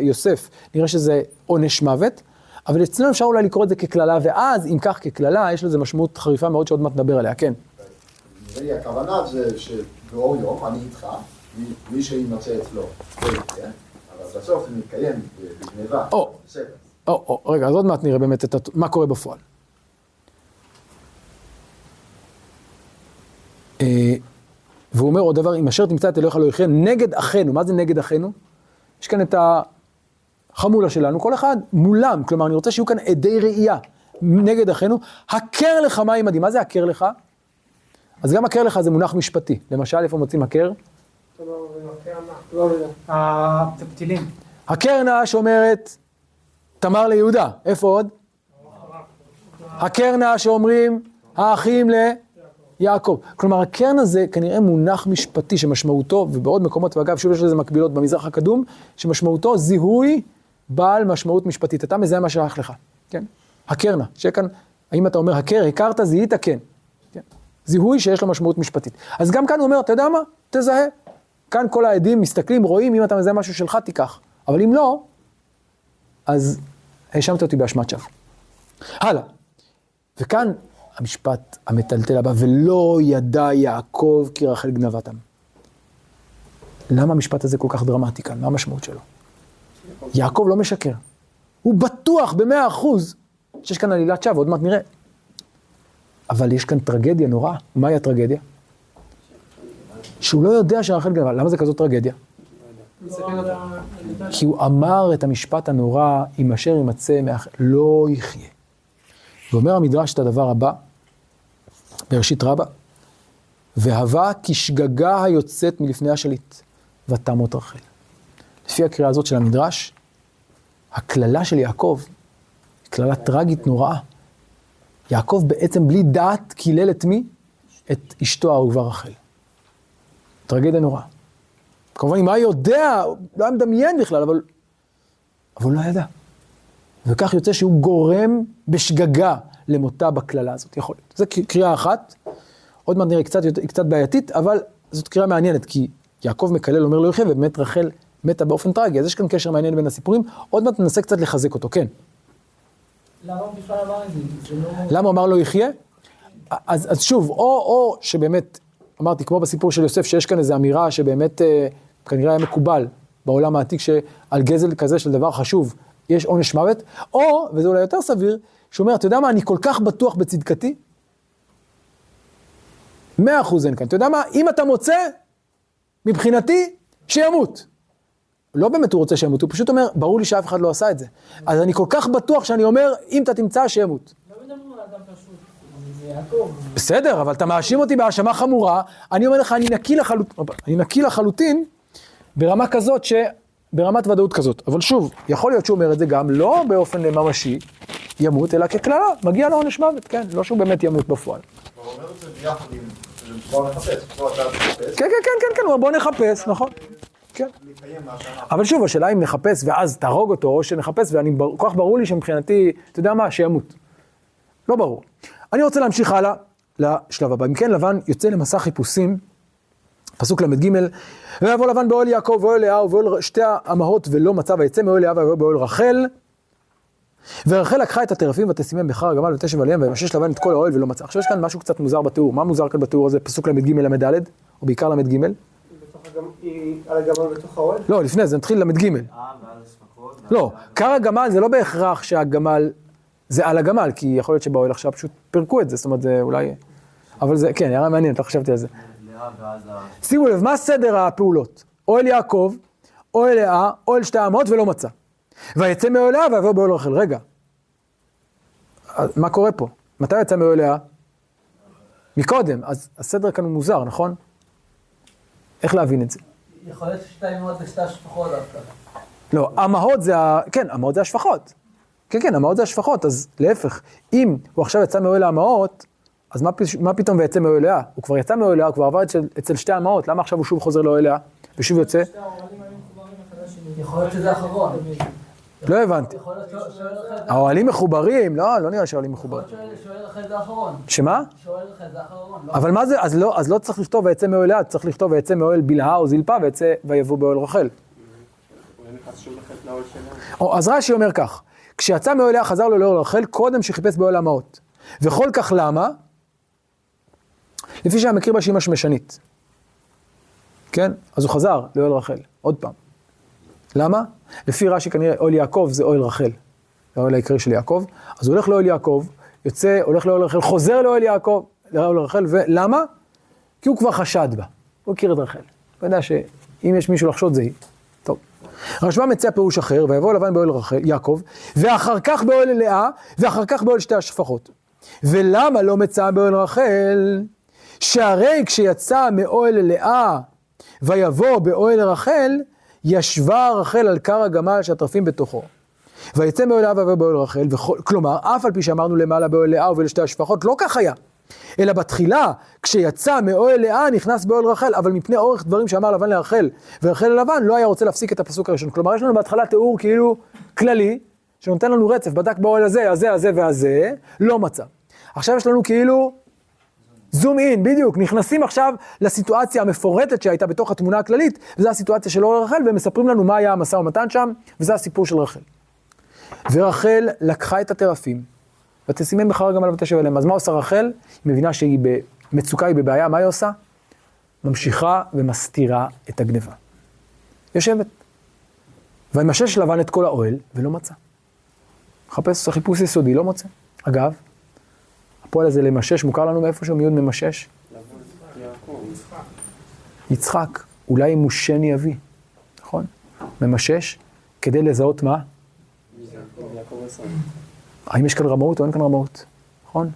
יוסף, נראה שזה עונש מוות, אבל אצלנו אפשר אולי לקרוא את זה ככללה, ואז אם כך ככללה, יש לזה משמעות חריפה מאוד שעוד מעט נדבר עליה, כן. הכוונה זה שבאור יום, אני איתך, מי שימצא אצלו, כן? אבל בסוף זה מתקיים בגניבה. רגע, אז עוד מעט נראה באמת מה קורה בפועל. והוא אומר עוד דבר, אם אשר תמצא את אלוהיך לא יחיה, נגד אחינו, מה זה נגד אחינו? יש כאן את החמולה שלנו, כל אחד מולם, כלומר אני רוצה שיהיו כאן עדי ראייה, נגד אחינו, הכר לך מה עימדי, מה זה הכר לך? אז גם הכר לך זה מונח משפטי, למשל איפה מוצאים הכר? הפתילים. הכר נא שאומרת, תמר ליהודה, איפה עוד? הכר נא שאומרים, האחים ל... יעקב. כלומר, הקרן הזה כנראה מונח משפטי שמשמעותו, ובעוד מקומות, ואגב, שוב יש לזה מקבילות במזרח הקדום, שמשמעותו זיהוי בעל משמעות משפטית. אתה מזהה מה שייך לך, כן? הקרנה, שכאן, האם אתה אומר, הקר, הכרת, זיהית, כן. כן. זיהוי שיש לו משמעות משפטית. אז גם כאן הוא אומר, אתה יודע מה? תזהה. כאן כל העדים מסתכלים, רואים, אם אתה מזהה משהו שלך, תיקח. אבל אם לא, אז האשמת אותי באשמת שווא. הלאה. וכאן, המשפט המטלטל הבא, ולא ידע יעקב כי רחל גנבתם. למה המשפט הזה כל כך דרמטי כאן? מה המשמעות שלו? יעקב לא משקר. הוא בטוח ב100% שיש כאן עלילת שווא, עוד מעט נראה. אבל יש כאן טרגדיה נוראה. מהי הטרגדיה? שהוא לא יודע שרחל גנבה. למה זה כזאת טרגדיה? כי הוא אמר את המשפט הנורא, אם אשר ימצא לא יחיה. ואומר המדרש את הדבר הבא, בראשית רבה, והווה כשגגה היוצאת מלפני השליט, ותמות רחל. לפי הקריאה הזאת של המדרש, הכללה של יעקב, כללה טרגית נוראה. יעקב בעצם בלי דעת קילל את מי? את אשתו האהובה רחל. טרגדיה נוראה. כמובן, אם היה יודע, לא היה מדמיין בכלל, אבל לא ידע. וכך יוצא שהוא גורם בשגגה למותה בכללה הזאת, יכול להיות. זו קריאה אחת, עוד מעט נראה קצת בעייתית, אבל זאת קריאה מעניינת, כי יעקב מקלל אומר לא יחיה, ובאמת רחל מתה באופן טרגי, אז יש כאן קשר מעניין בין הסיפורים, עוד מעט ננסה קצת לחזק אותו, כן. למה בכלל אמר את זה? למה אמר לא יחיה? אז שוב, או שבאמת, אמרתי, כמו בסיפור של יוסף, שיש כאן איזו אמירה שבאמת כנראה היה מקובל בעולם העתיק, שעל גזל כזה של דבר חשוב, יש עונש מוות, או, וזה אולי יותר סביר, שהוא אומר, אתה יודע מה, אני כל כך בטוח בצדקתי? 100% אין כאן. אתה יודע מה, אם אתה מוצא, מבחינתי, שימות. לא באמת הוא רוצה שימות, הוא פשוט אומר, ברור לי שאף אחד לא עשה את זה. אז אני כל כך בטוח שאני אומר, אם אתה תמצא, שימות. לא מדברים על אדם פשוט, זה יעקב. בסדר, אבל אתה מאשים אותי בהאשמה חמורה, אני אומר לך, אני נקי לחלוטין, ברמה כזאת ברמת ודאות כזאת, אבל שוב, יכול להיות שהוא אומר את זה גם לא באופן ממשי ימות, אלא ככללה, מגיע לעונש מוות, כן, לא שהוא באמת ימות בפועל. הוא אומר את זה ביחד עם, בוא נחפש, בוא אתה נחפש. כן, כן, כן, בוא נחפש, נכון, כן. אבל שוב, השאלה אם נחפש ואז תהרוג אותו, או שנחפש, ואני כל כך ברור לי שמבחינתי, אתה יודע מה, שימות. לא ברור. אני רוצה להמשיך הלאה לשלב הבא. אם כן, לבן יוצא למסע חיפושים, פסוק למד ג' ויבוא לבן באוהל יעקב, ואוהל לאה, ובאוהל שתי האמהות, ולא מצא, ויצא מאוהל לאה, ובאוהל רחל, ורחל לקחה את הטרפים ותשימם בחר הגמל ותשב עליהם וימשש לבן את כל האוהל ולא מצא. עכשיו יש כאן משהו קצת מוזר בתיאור. מה מוזר כאן בתיאור הזה? פסוק למד ג' למד ד' או בעיקר למד ג'? היא על הגמל בתוך האוהל? לא, לפני זה מתחיל למד ג'. לא, קר הגמל זה לא בהכרח שהגמל זה על הגמל, כי יכול להיות שבאוהל עכשיו פשוט פרקו את זה, זאת אומרת זה אולי... אבל זה, כן, נראה מעניין, אתה חשבתי על זה. שימו לב, מה סדר הפעולות? אוהל יעקב, אוהל לאה, אוהל שתי העמות ולא מצא. ויצא מאוהל לאה ויבוא באוהל רחל. רגע, מה קורה פה? מתי יצא מאוהל לאה? מקודם, אז הסדר כאן הוא מוזר, נכון? איך להבין את זה? יכול להיות ששתי אמהות ושתי השפחות דווקא. לא, אמהות זה, כן, אמהות זה השפחות. כן, כן, אמהות זה השפחות, אז להפך, אם הוא עכשיו יצא מאוהל האמהות, אז מה פתאום ויצא מאוהל לאה? הוא כבר יצא מאוהל לאה, הוא כבר עבר אצל שתי אמהות, למה עכשיו הוא שוב חוזר לאוהל לאה? ושוב יוצא? יכול להיות שזה אחרון. לא הבנתי. האוהלים מחוברים? לא, לא נראה שהאוהלים מחוברים. שואל אחרי זה אחרון. שמה? שואל אחרי זה אחרון. אבל מה זה? אז לא צריך לכתוב ויצא מאוהל לאה, צריך לכתוב ויצא מאוהל בלהה או זלפה ויצא ויבוא באוהל רחל. אז רש"י אומר כך, כשיצא מאוהל לאה חזר לו לאוהל רחל קודם שחיפש באוהל האמהות. וכל כך למה? לפי שהמכיר בה שהיא משמשנית. כן? אז הוא חזר לאוהל רחל, עוד פעם. למה? לפי רש"י כנראה אוהל יעקב זה אוהל רחל, זה האוהל העיקרי של יעקב, אז הוא הולך לאוהל יעקב, יוצא, הולך לאוהל רחל, חוזר לאוהל יעקב, לאוהל רחל, ולמה? כי הוא כבר חשד בה, הוא הכיר את רחל, הוא יודע שאם יש מישהו לחשוד זה היא. טוב. רשב"ם מציע פירוש אחר, ויבוא לבן באוהל רחל, יעקב, ואחר כך באוהל לאה, ואחר כך באוהל שתי השפחות. ולמה לא מצא באוהל רחל? שהרי כשיצא מאוהל לאה, ויבוא באוהל רחל, ישבה רחל על קר הגמל שהטרפים בתוכו. ויצא מאוהל לאה ויבוא באוהל רחל, כלומר, אף על פי שאמרנו למעלה באוהל לאה ולשתי השפחות, לא כך היה. אלא בתחילה, כשיצא מאוהל לאה, נכנס באוהל רחל, אבל מפני אורך דברים שאמר לבן לרחל, ורחל ללבן לא היה רוצה להפסיק את הפסוק הראשון. כלומר, יש לנו בהתחלה תיאור כאילו כללי, שנותן לנו רצף, בדק באוהל הזה, הזה, הזה והזה, לא מצא. עכשיו יש לנו כאילו זום אין, בדיוק, נכנסים עכשיו לסיטואציה המפורטת שהייתה בתוך התמונה הכללית, וזו הסיטואציה של אוהל רחל, ומספרים לנו מה היה המשא ומתן שם, וזה הסיפור של רחל. ורחל לקחה את הטרפים, ותשימם בחר הגמל ותשב עליהם. אז מה עושה רחל? היא מבינה שהיא במצוקה, היא בבעיה, מה היא עושה? ממשיכה ומסתירה את הגניבה. יושבת. וימשש לבן את כל האוהל, ולא מצא. מחפש, חיפוש יסודי, לא מוצא. אגב, הפועל הזה למשש, מוכר לנו מאיפשהו מיוד ממשש? יצחק, אולי מושני אבי, נכון? ממשש, כדי לזהות מה? האם יש כאן רמאות או אין כאן רמאות, נכון?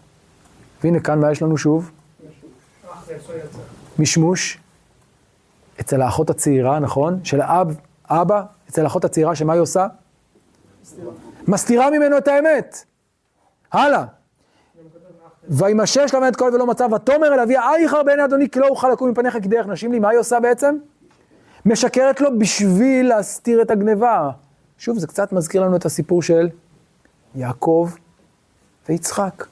והנה כאן מה יש לנו שוב? משמוש, אצל האחות הצעירה, נכון? של אבא, אצל האחות הצעירה, שמה היא עושה? מסתירה ממנו את האמת. הלאה. וימשש לבן את כל ולא מצא, ותאמר אל אביה, אי חר בעיני אדוני, כי לא אוכל לקום מפניך כדרך נשים לי. מה היא עושה בעצם? משקרת לו בשביל להסתיר את הגניבה. שוב, זה קצת מזכיר לנו את הסיפור של יעקב ויצחק.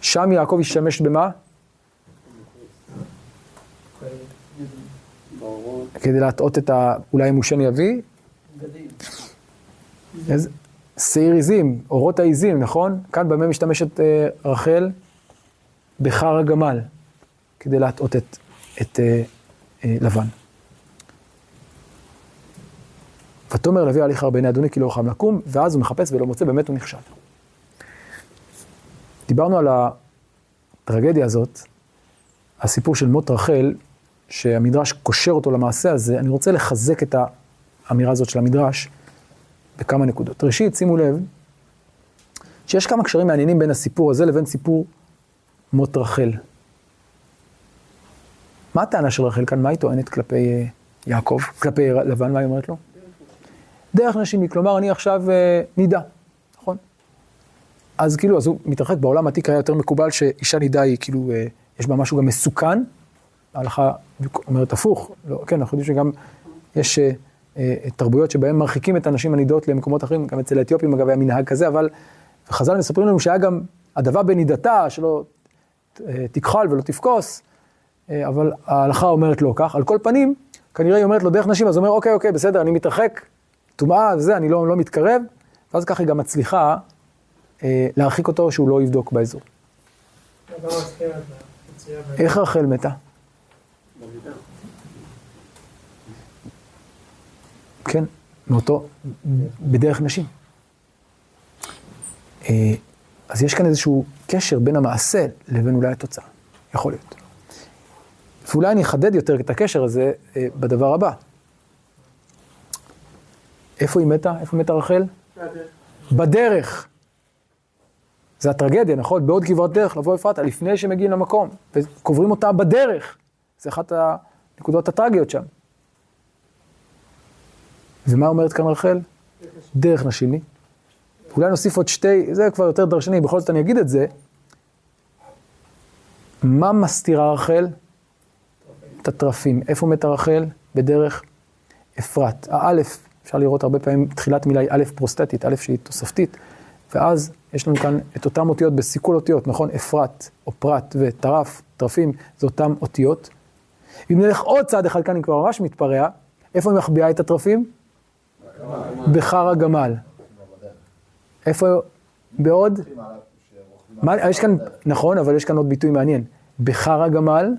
שם יעקב ישתמש במה? כדי להטעות את אולי מושני אבי? איזה? שעיר עיזים, אורות העיזים, נכון? כאן במה משתמשת רחל בחר הגמל, כדי להטעות את לבן. ותאמר אל אביה אל יחר בעיני אדוני כי לא אוכל לקום, ואז הוא מחפש ולא מוצא, באמת הוא נכשל. דיברנו על הטרגדיה הזאת, הסיפור של מות רחל, שהמדרש קושר אותו למעשה הזה, אני רוצה לחזק את האמירה הזאת של המדרש, בכמה נקודות. ראשית, שימו לב, שיש כמה קשרים מעניינים בין הסיפור הזה לבין סיפור מות רחל. מה הטענה של רחל כאן? מה היא טוענת כלפי יעקב, כלפי לבן? מה היא אומרת לו? דרך נשים, כלומר, אני עכשיו נידה, נכון? אז כאילו, אז הוא מתרחק, בעולם העתיק היה יותר מקובל שאישה נידה היא כאילו, יש בה משהו גם מסוכן, ההלכה אומרת הפוך, לא, כן, אנחנו יודעים שגם יש... תרבויות שבהם מרחיקים את הנשים הנידות למקומות אחרים, גם אצל האתיופים אגב היה מנהג כזה, אבל חז"ל מספרים לנו שהיה גם הדבר בנידתה, שלא תכחל ולא תפקוס, אבל ההלכה אומרת לו כך, על כל פנים, כנראה היא אומרת לו דרך נשים, אז הוא אומר, אוקיי, בסדר, אני מתרחק, טומאה וזה, אני לא מתקרב, ואז ככה היא גם מצליחה להרחיק אותו שהוא לא יבדוק באזור. איך רחל מתה? כן, מאותו, בדרך נשים. אז יש כאן איזשהו קשר בין המעשה לבין אולי התוצאה, יכול להיות. ואולי אני אחדד יותר את הקשר הזה בדבר הבא. איפה היא מתה? איפה מתה רחל? בדרך. זה הטרגדיה, נכון? בעוד כברת דרך, לבוא אפרתה, לפני שמגיעים למקום, וקוברים אותה בדרך. זה אחת הנקודות הטרגיות שם. ומה אומרת כאן רחל? דרך נשימי. אולי נוסיף עוד שתי, זה כבר יותר דרשני, בכל זאת אני אגיד את זה. מה מסתירה רחל? את הטרפים. איפה מתה רחל? בדרך אפרת. האלף, אפשר לראות הרבה פעמים, תחילת מילה היא אלף פרוסתטית, אלף שהיא תוספתית, ואז יש לנו כאן את אותם אותיות בסיכול אותיות, נכון? אפרת, או פרט וטרף, טרפים, זה אותם אותיות. אם נלך עוד צעד אחד כאן, אני כבר ממש מתפרע, איפה היא מחביאה את הטרפים? בחר הגמל. איפה, בעוד? יש כאן, נכון, אבל יש כאן עוד ביטוי מעניין. בחר הגמל,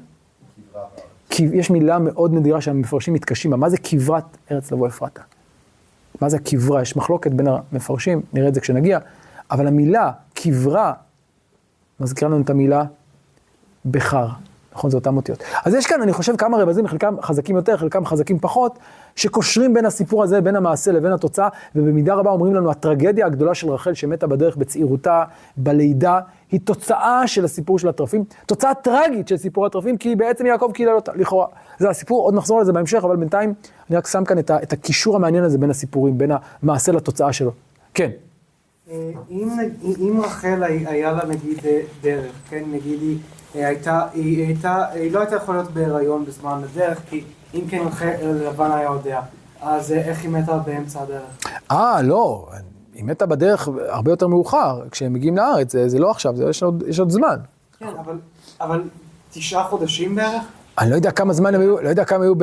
יש מילה מאוד נדירה שהמפרשים מתקשים בה, מה זה כברת ארץ לבוא אפרתה? מה זה כברה? יש מחלוקת בין המפרשים, נראה את זה כשנגיע, אבל המילה כברה, מזכירה לנו את המילה בחר, נכון? זה אותם אותיות. אז יש כאן, אני חושב, כמה רבזים, חלקם חזקים יותר, חלקם חזקים פחות, שקושרים בין הסיפור הזה, בין המעשה לבין התוצאה, ובמידה רבה אומרים לנו, הטרגדיה הגדולה של רחל שמתה בדרך בצעירותה, בלידה, היא תוצאה של הסיפור של הטרפים, תוצאה טרגית של סיפור הטרפים, כי בעצם יעקב קילל אותה, לכאורה. זה הסיפור, עוד נחזור לזה בהמשך, אבל בינתיים אני רק שם כאן את הקישור המעניין הזה בין הסיפורים, בין המעשה לתוצאה שלו. כן. אם רחל היה לה נגיד דרך, כן, נגיד היא לא הייתה יכולה להיות בהיריון בזמן הדרך, כי אם כן לבן היה יודע, אז איך היא מתה באמצע הדרך? לא, היא מתה בדרך הרבה יותר מאוחר, כשהם מגיעים לארץ, זה לא עכשיו, יש עוד זמן. כן, אבל 9 חודשים בערך? אני לא יודע כמה זמן הם היו, לא יודע כמה היו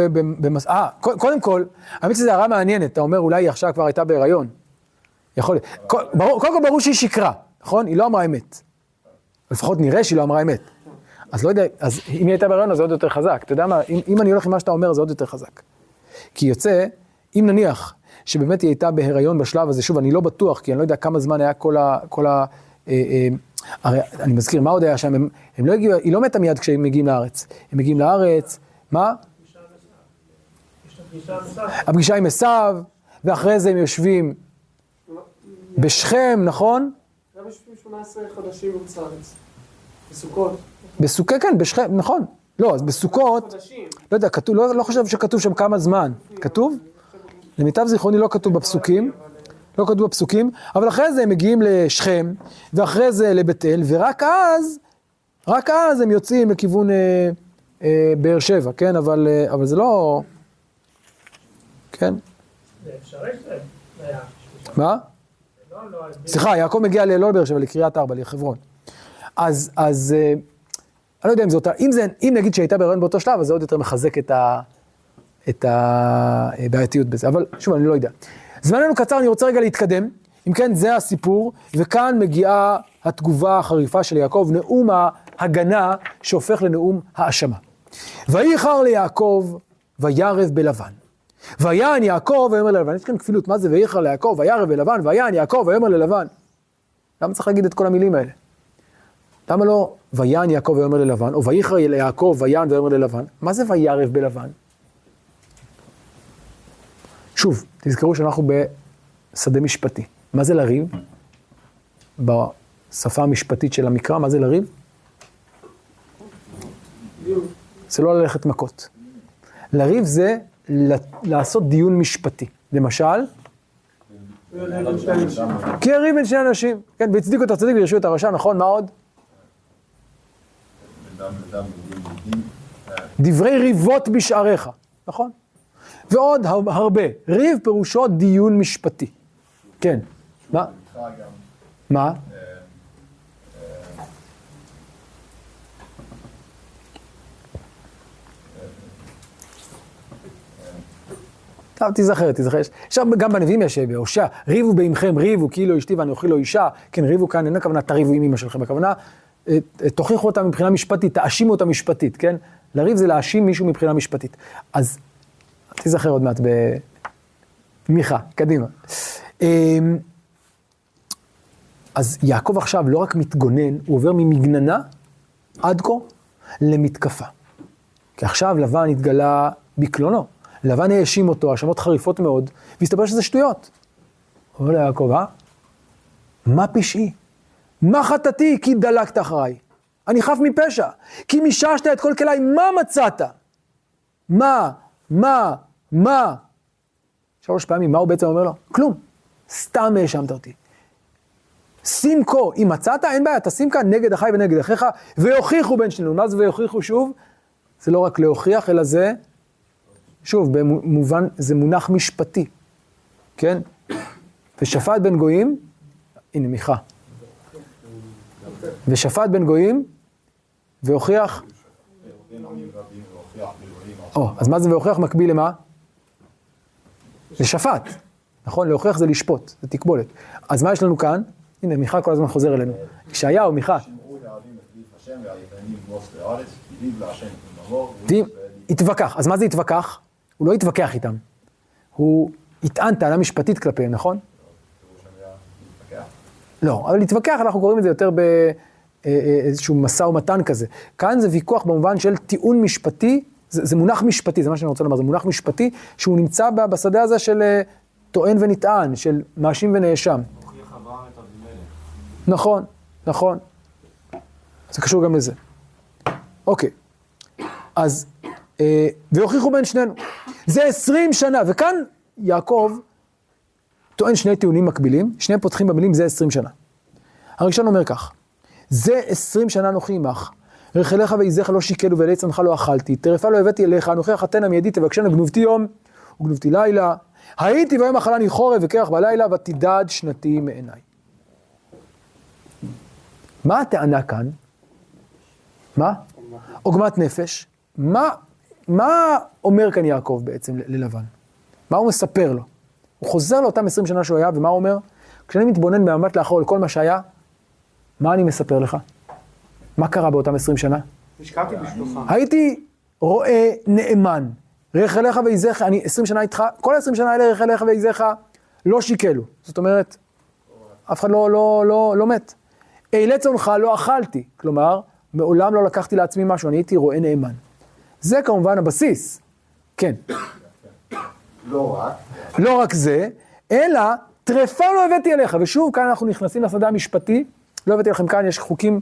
במסע... קודם כל, האמת שזה הרע מעניינת, אתה אומר אולי היא עכשיו כבר הייתה בהיריון. יכול להיות. קודם כל ברור שהיא שקרה, נכון? היא לא אמרה אמת. לפחות נראה שהיא לא אמרה אמת. אז לא יודע, אז אם היא הייתה בהיריון, זה עוד יותר חזק. אתה יודע מה, אם אני הולך עם מה שאתה אומר, זה עוד יותר חזק. כי יוצא, אם נניח שבאמת היא הייתה בהיריון בשלב הזה, שוב, אני לא בטוח, כי אני לא יודע כמה זמן היה כל ה... הרי אני מזכיר, מה עוד היה שם? הם לא הגיעו, היא לא מתה מיד כשהם מגיעים לארץ. הם מגיעים לארץ, מה? הפגישה עם עשיו, ואחרי זה הם יושבים בשכם, נכון? הם יושבים 18 חודשים בארץ. בסוכות. בסוכה, כן, בשכם, נכון. לא, אז בסוכות, לא יודע, כתוב, לא חושב שכתוב שם כמה זמן. כתוב? למיטב זיכרוני לא כתוב בפסוקים, לא כתוב בפסוקים, אבל אחרי זה הם מגיעים לשכם, ואחרי זה לבית אל, ורק אז, הם יוצאים לכיוון באר שבע, כן? אבל זה לא... כן? זה אפשרי שלהם. מה? סליחה, יעקב מגיע לא לבאר שבע, לקריית ארבע, לחברון. אז אני לא יודע אם זה אותה, אם נגיד שהייתה בהיריון באותו שלב, אז זה עוד יותר מחזק את הבעייתיות בזה, אבל שוב, אני לא יודע. זמננו קצר, אני רוצה רגע להתקדם, אם כן זה הסיפור, וכאן מגיעה התגובה החריפה של יעקב, נאום ההגנה שהופך לנאום האשמה. וייחר ליעקב וירב בלבן. ויען יעקב ויאמר ללבן, יש כאן כפילות, מה זה וייחר ליעקב וירב בלבן, ויען יעקב ויאמר ללבן. למה צריך להגיד את כל המילים האלה? למה לא ויען יעקב ויאמר ללבן, או וייחר ליעקב ויען ויאמר ללבן? מה זה וירב בלבן? שוב, תזכרו שאנחנו בשדה משפטי. מה זה לריב? בשפה המשפטית של המקרא, מה זה לריב? זה לא ללכת מכות. לריב זה לעשות דיון משפטי. למשל, כי הריב בין שני אנשים. כן, והצדיקו את הצדיק וירשו את הרשע, נכון? מה עוד? דברי ריבות בשעריך, נכון? ועוד הרבה. ריב פירושו דיון משפטי. כן. מה? מה? תיזכר. יש גם בנביאים יש בהושע, ריבו בימכם ריבו, כי לא אשתי ואני אוכל לו אישה, כן ריבו כאן, אין הכוונה תריבו עם אמא שלכם, הכוונה תוכיחו אותה מבחינה משפטית, תאשימו אותה משפטית, כן? לריב זה להאשים מישהו מבחינה משפטית. אז תיזכר עוד מעט במיכה, קדימה. אז יעקב עכשיו לא רק מתגונן, הוא עובר ממגננה עד כה למתקפה. כי עכשיו לבן התגלה בקלונו. לבן האשים אותו, האשמות חריפות מאוד, והסתבר שזה שטויות. אומר ליעקב, מה פשעי? מה חטאתי? כי דלקת אחריי. אני חף מפשע. כי מיששת את כל כליי, מה מצאת? מה? 3 פעמים, מה הוא בעצם אומר לו? כלום. סתם האשמת אותי. שים כה, אם מצאת, אין בעיה, תשים כאן נגד אחי ונגד אחיך, ויוכיחו בין שנינו. מה זה ויוכיחו שוב? זה לא רק להוכיח, אלא זה, שוב, במובן, זה מונח משפטי, כן? ושפט בין גויים, הנה מיכה. ושפט בין גויים, והוכיח. אז מה זה והוכיח מקביל למה? לשפט, נכון? להוכיח זה לשפוט, זה תקבולת. אז מה יש לנו כאן? הנה, מיכה כל הזמן חוזר אלינו. כשהיה או מיכה. התווכח, אז מה זה התווכח? הוא לא התווכח איתם. הוא יטען טענה משפטית כלפיהם, נכון? לא, אבל להתווכח, אנחנו קוראים את זה יותר באיזשהו מסע ומתן כזה. כאן זה ויכוח במובן של טיעון משפטי, זה מונח משפטי, זה מה שאני רוצה לומר, זה מונח משפטי, שהוא נמצא בשדה הזה של טוען ונטען, של מאשים ונאשם. נכון, נכון. זה קשור גם לזה. אוקיי. אז, והוכיחו בין שנינו. זה 20 שנה, וכאן יעקב טוען 2 טיעונים מקבילים, 2 פותחים במילים, זה 20 שנה. הראשון אומר כך, זה 20 שנה נוכי עמך, רחליך ועזיך לא שיקלו ועלי צנך לא אכלתי, טרפה לא הבאתי אליך, אנוכי החתן המיידי תבקשנה גנובתי יום וגנובתי לילה, הייתי ויום אכלני חורב וקרח בלילה ותדד שנתי מעיניי. מה הטענה כאן? מה? עוגמת נפש. מה אומר כאן יעקב בעצם ללבן? מה הוא מספר לו? הוא חוזר לאותם 20 שנה שהוא היה, ומה הוא אומר? כשאני מתבונן במבט לאחור על כל מה שהיה, מה אני מספר לך? מה קרה באותם 20 שנה? השקעתי בשבילך. הייתי רואה נאמן, רך אליך ועזיך, אני 20 שנה איתך, כל 20 שנה האלה רך אליך ועזיך לא שיקלו. זאת אומרת, אף אחד לא מת. אלי צאנך לא אכלתי, כלומר, מעולם לא לקחתי לעצמי משהו, אני הייתי רואה נאמן. זה כמובן הבסיס. כן. לא רק זה, אלא טרפה לא הבאתי אליך. ושוב, כאן אנחנו נכנסים לשדה המשפטי, לא הבאתי לכם כאן, יש חוקים,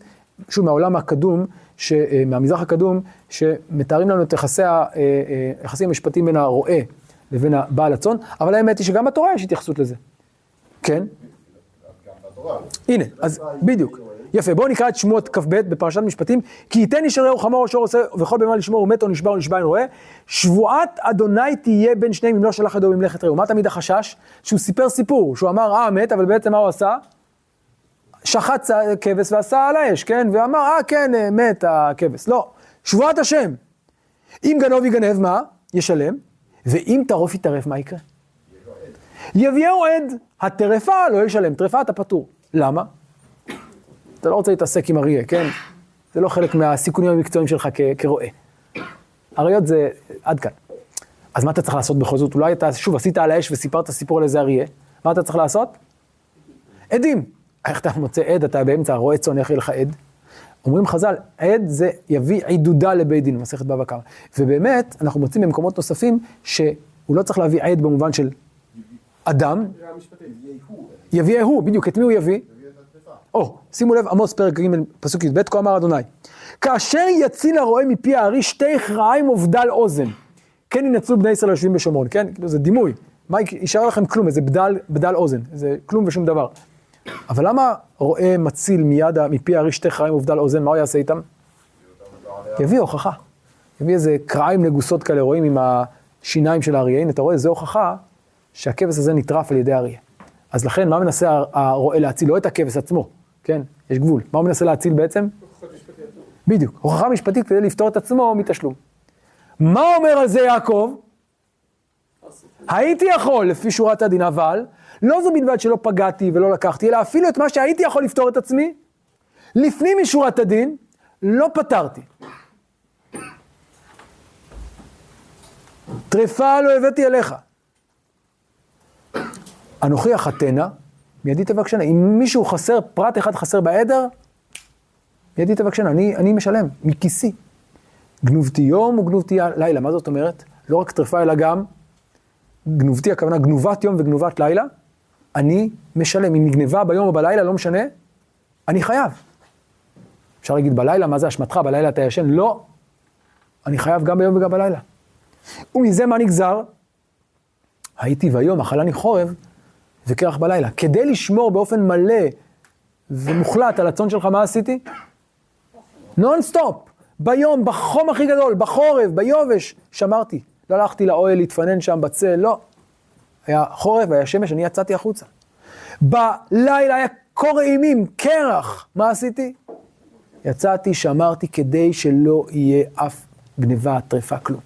שוב, מהעולם הקדום, מהמזרח הקדום, שמתארים לנו את יחסים המשפטיים בין הרועה לבין הבעל הצאן, אבל האמת היא שגם בתורה יש התייחסות לזה. כן? הנה, אז בדיוק. יפה, בואו נקרא את שמות כ"ב בפרשת משפטים, כי ייתן איש רעהו חמור או שור עושה, וכל בהמה לשמור הוא מת או נשבע אין רועה, שבועת אדוני תהיה בין שניהם אם לא שלח ידו במלאכת רעהו. מה תמיד החשש? שהוא סיפר סיפור, שהוא אמר מת, אבל בעצם מה הוא עשה? שחט כבש ועשה על האש, כן? ואמר כן, מת הכבש. לא, שבועת השם. אם גנוב יגנב מה? ישלם, ואם טרוף יטרף מה יקרה? יביאו עד, הטרפה לא ישלם, טרפה אתה פטור. למה? אתה לא רוצה להתעסק עם אריה, כן? זה לא חלק מהסיכונים המקצועיים שלך כרועה. אריות זה עד כאן. אז מה אתה צריך לעשות בכל זאת? אולי אתה שוב עשית על האש וסיפרת סיפור על איזה אריה. מה אתה צריך לעשות? עדים. איך אתה מוצא עד? אתה באמצע רועה צאן, איך יהיה לך עד? אומרים חז"ל, עד זה יביא עידודה לבית דין, מסכת בבא קמא. ובאמת, אנחנו מוצאים במקומות נוספים שהוא לא צריך להביא עד במובן של אדם. יביא הוא, בדיוק, את מי הוא יביא? שימו לב, עמוס פרק ג' פסוק י"ב, כה אמר אדוני, כאשר יציל הרועה מפי הארי 2 כרעיים ובדל אוזן, כן ינצלו בני ישראל היושבים בשומרון, כן? זה דימוי, מה יישאר לכם כלום, איזה בדל אוזן, זה כלום ושום דבר. אבל למה רועה מציל מיד מפי הארי 2 כרעיים ובדל אוזן, מה הוא יעשה איתם? יביא הוכחה, יביא איזה כרעיים נגוסות כאלה, רואים עם השיניים של האריה, הנה אתה רואה, זה הוכחה שהכבש הזה נטרף על ידי האריה. אז לכן, מה מנסה הרועה להציל? לא את הכבש עצמו, כן? יש גבול. מה הוא מנסה להציל בעצם? הוכחה משפטית. בדיוק. הוכחה משפטית כדי לפתור את עצמו מתשלום. מה אומר על זה יעקב? הייתי יכול, לפי שורת הדין, אבל לא זו בלבד שלא פגעתי ולא לקחתי, אלא אפילו את מה שהייתי יכול לפתור את עצמי, לפני משורת הדין, לא פתרתי. טריפה לא הבאתי אליך. אנוכי החתנה, מידי תבקשנה. אם מישהו חסר, פרט אחד חסר בעדר, מידי תבקשנה, אני משלם, מכיסי. גנובתי יום וגנובתי לילה, מה זאת אומרת? לא רק טריפה אלא גם גנובתי, הכוונה גנובת יום וגנובת לילה, אני משלם. אם נגנבה ביום או בלילה, לא משנה, אני חייב. אפשר להגיד בלילה, מה זה אשמתך? בלילה אתה ישן? לא. אני חייב גם ביום וגם בלילה. ומזה מה נגזר? הייתי והיום, אכלני חורב וקרח בלילה. כדי לשמור באופן מלא ומוחלט על הצאן שלך, מה עשיתי? נונסטופ. ביום, בחום הכי גדול, בחורב, ביובש, שמרתי. לא הלכתי לאוהל להתפנן שם בצל, לא. היה חורב, היה שמש, אני יצאתי החוצה. בלילה היה קור אימים, קרח. מה עשיתי? יצאתי, שמרתי, כדי שלא יהיה אף גניבה, טריפה, כלום.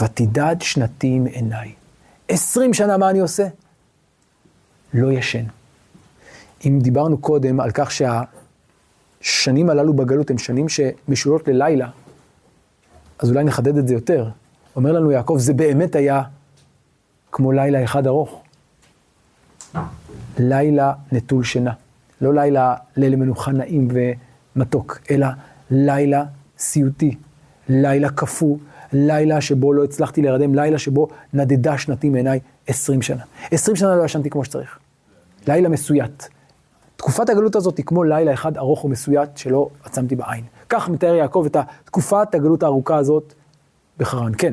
ותדד שנתי מעיניי. 20 שנה מה אני עושה? לא ישן. אם דיברנו קודם על כך שהשנים הללו בגלות הם שנים שמשולות ללילה, אז אולי נחדד את זה יותר. אומר לנו יעקב, זה באמת היה כמו לילה אחד ארוך. לילה נטול שינה. לא לילה לילה מנוחה נעים ומתוק, אלא לילה סיוטי, לילה כפו, לילה שבו לא הצלחתי להירדם, לילה שבו נדדה שנתי מעיניי 20 שנה. 20 שנה לא ישנתי כמו שצריך. לילה מסוית. תקופת הגלות הזאת היא כמו לילה אחד ארוך ומסוית שלא עצמתי בעין. כך מתאר יעקב את תקופת הגלות הארוכה הזאת בחרן. כן.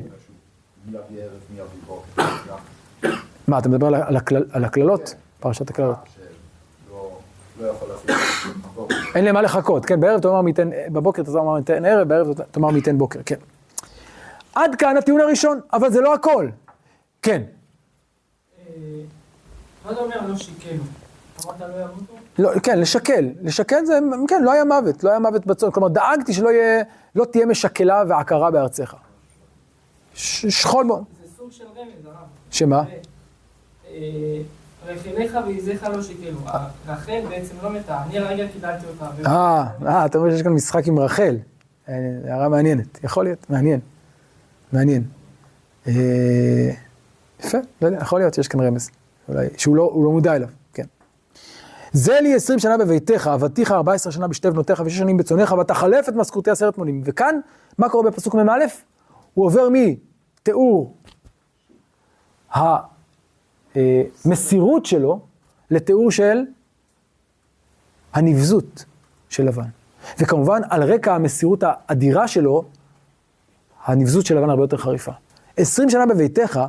מה, אתה מדבר על הכללות? פרשת הכללות. אין למה לחכות, כן, בערב תאמר מיתן בבוקר, תאמר מיתן ערב, בערב תאמר מיתן בוקר, כן. עד כאן הטיעון הראשון, אבל זה לא הכל. כן. מה אתה אומר לא שיקנו? אמרת לא ימותו? כן, לשקל זה, כן, לא היה מוות, לא היה מוות בצאן, כלומר דאגתי שלא תהיה משקלה ועקרה בארצך. שכול בו. זה סוג של רמז, הרב. שמה? רכיליך ועיזיך לא שיקלו, רחל בעצם לא מתה, אני הרגע קידלתי אותה. אתה אומר שיש כאן משחק עם רחל, הערה מעניינת, יכול להיות, מעניין. יפה, לא יודע, יכול להיות שיש כאן רמז, אולי, שהוא לא מודע אליו, כן. זה לי 20 שנה בביתך, עבדתיך 14 שנה בשתי בנותיך ו6 שנים בצונך, ותחלף את משכורתי 10 מונים. וכאן, מה קורה בפסוק מ"א? הוא עובר מתיאור המסירות שלו לתיאור של הנבזות של לבן. וכמובן על רקע המסירות האדירה שלו, הנבזות של לבן הרבה יותר חריפה. 20 שנה בביתך,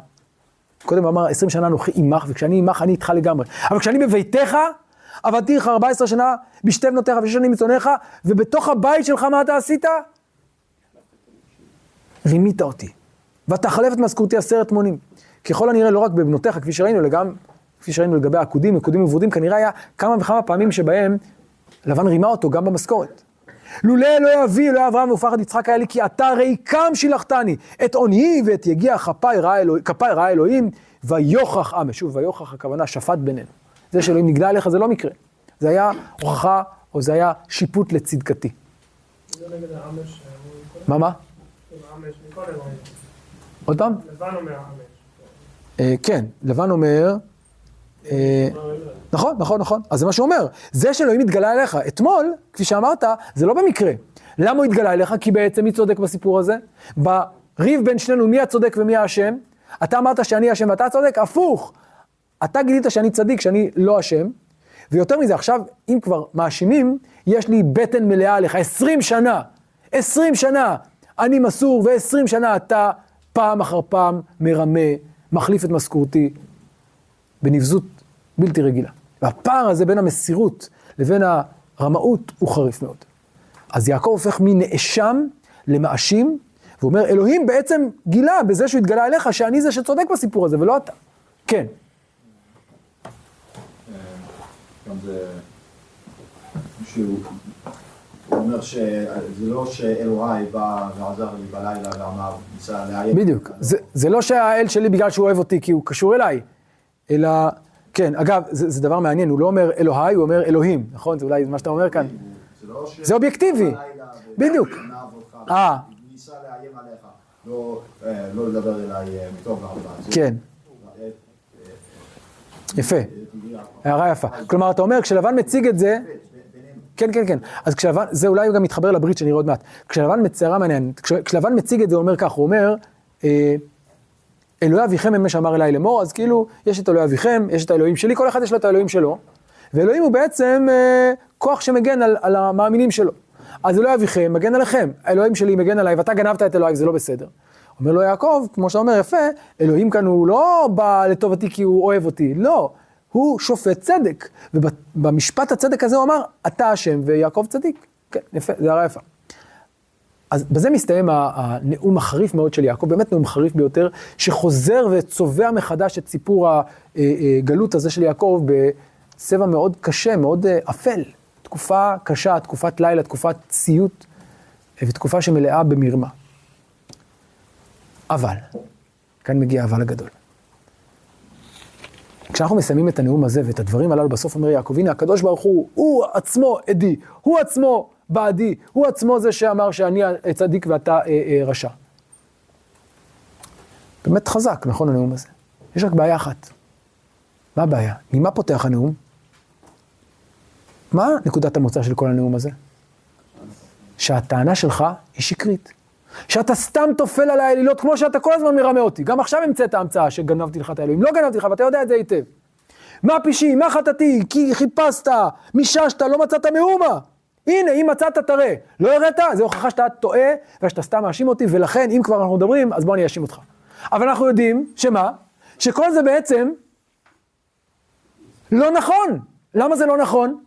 קודם אמר 20 שנה אנוכי עמך, וכשאני עמך אני איתך לגמרי. אבל כשאני בביתך, עבדתיך 14 שנה בשתי בנותיך ו6 שנים מצונך, ובתוך הבית שלך מה אתה עשית? רימית אותי. ותחלף את משכורתי 10 מונים. ככל הנראה לא רק בבנותיך, כפי שראינו לגבי העקודים, עקודים וברודים, כנראה היה כמה וכמה פעמים שבהם לבן רימה אותו גם במשכורת. לולא אלוהי אבי, אלוהי אברהם ופחד יצחק היה לי, כי אתה ריקם שילחתני, את עוניי ואת יגיע כפיי ראה אלוהים, ויוכח עמי. שוב, ויוכח הכוונה שפט בינינו. זה שאלוהים נגלה עליך זה לא מקרה. זה היה הוכחה, או זה היה שיפוט לצדקתי. זה נגד העמש. מה? העמש, מכל אלוהים. עוד פעם? לבן אומר העמש. כן, לבן אומר, נכון, אז זה מה שהוא אומר, זה שאלוהים התגלה אליך, אתמול, כפי שאמרת, זה לא במקרה, למה הוא התגלה אליך? כי בעצם מי צודק בסיפור הזה? בריב בין שנינו, מי הצודק ומי האשם? אתה אמרת שאני האשם ואתה צודק, הפוך, אתה גילית שאני צדיק, שאני לא אשם, ויותר מזה, עכשיו, אם כבר מאשימים, יש לי בטן מלאה עליך, 20 שנה, אני מסור, ו20 שנה אתה פעם אחר פעם מרמה, מחליף את משכורתי בנבזות בלתי רגילה. והפער הזה בין המסירות לבין הרמאות הוא חריף מאוד. אז יעקב הופך מנאשם למאשים, ואומר, אלוהים בעצם גילה בזה שהוא התגלה אליך, שאני זה שצודק בסיפור הזה, ולא אתה. כן. גם זה, שהוא אומר שזה לא שאלוהי בא ועזר לי בלילה ואמר, ניסה להעיין. בדיוק. זה לא שהאל שלי בגלל שהוא אוהב אותי כי הוא קשור אליי, אלא, כן, אגב, זה דבר מעניין, הוא לא אומר אלוהי, הוא אומר אלוהים, נכון? זה אולי מה שאתה אומר כאן. זה אובייקטיבי. בדיוק. ניסה להעיין עליך, לא לדבר אליי מטוב לעבודה. כן. יפה, הערה יפה. כלומר, אתה אומר, כשלבן מציג את זה, כן. אז כשלבן, זה אולי גם מתחבר לברית שנראה עוד מעט. כשלבן מציג את זה, הוא אומר כך, הוא אומר, אלוהי אביכם ממש אמר אליי לאמור, אז כאילו, יש את אלוהי אביכם, יש את האלוהים שלי, כל אחד יש לו את האלוהים שלו, ואלוהים הוא בעצם כוח שמגן על המאמינים שלו. אז אלוהי אביכם מגן עליכם, האלוהים שלי מגן עליי, ואתה גנבת את אלוהי, זה לא בסדר. אומר לו יעקב, כמו שאתה אומר יפה, אלוהים כאן הוא לא בא לטובתי כי הוא אוהב אותי, לא, הוא שופט צדק, ובמשפט הצדק הזה הוא אמר, אתה השם ויעקב צדיק, כן, יפה, זה הרעיפה. אז בזה מסתיים הנאום החריף מאוד של יעקב, באמת נאום חריף ביותר, שחוזר וצובע מחדש את סיפור הגלות הזה של יעקב, בצבע מאוד קשה, מאוד אפל, תקופה קשה, תקופת לילה, תקופת ציות, ותקופה שמלאה במרמה. אבל, כאן מגיע אבל הגדול. כשאנחנו מסיימים את הנאום הזה ואת הדברים הללו, בסוף אומר יעקב, הנה הקדוש ברוך הוא עצמו עדי, הוא עצמו בעדי, הוא עצמו זה שאמר שאני צדיק ואתה רשע. באמת חזק, נכון הנאום הזה? יש רק בעיה אחת. מה הבעיה? ממה פותח הנאום? מה נקודת המוצא של כל הנאום הזה? שהטענה שלך היא שקרית. שאתה סתם תופל על האלילות, כמו שאתה כל הזמן מרמה אותי. גם עכשיו המצאת ההמצאה שגנבתי לך את האלוהים. לא גנבתי לך, ואתה יודע את זה היטב. מה פישי, מה חטאתי, כי חיפשת, מיששת, לא מצאת מאומה. הנה, אם מצאת, תראה. לא הראת, זה הוכחה שאתה טועה, ושאתה סתם מאשים אותי, ולכן, אם כבר אנחנו מדברים, אז בוא אני אשים אותך. אבל אנחנו יודעים, שמה? שכל זה בעצם לא נכון. למה זה לא נכון?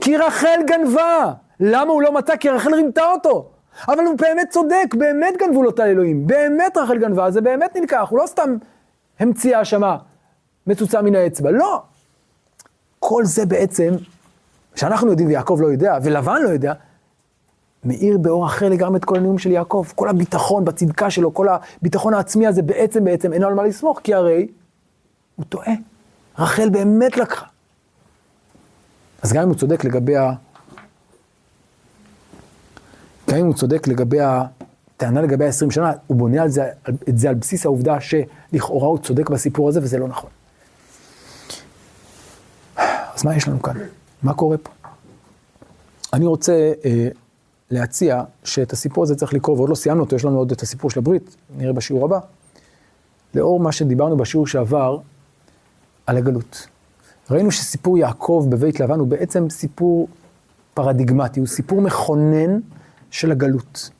כי רחל גנבה. למה הוא לא מצא? כי רחל רימתה אותו. אבל הוא באמת צודק, באמת גנבו לו את האלוהים, באמת רחל גנבה, זה באמת נלקח, הוא לא סתם המציאה האשמה מצוצה מן האצבע, לא. כל זה בעצם, שאנחנו יודעים ויעקב לא יודע, ולבן לא יודע, מאיר באור אחר לגרם את כל הנאום של יעקב, כל הביטחון בצדקה שלו, כל הביטחון העצמי הזה בעצם אין על מה לסמוך, כי הרי הוא טועה, רחל באמת לקחה. אז גם אם הוא צודק לגבי הטענה לגבי 20 שנה, הוא בונה את זה על בסיס העובדה שלכאורה הוא צודק בסיפור הזה, וזה לא נכון. אז מה יש לנו כאן? מה קורה פה? אני רוצה להציע שאת הסיפור הזה צריך לקרוא, ועוד לא סיימנו אותו, יש לנו עוד את הסיפור של הברית, נראה בשיעור הבא, לאור מה שדיברנו בשיעור שעבר על הגלות. ראינו שסיפור יעקב בבית לבן הוא בעצם סיפור פרדיגמטי, הוא סיפור מכונן, של הגלות,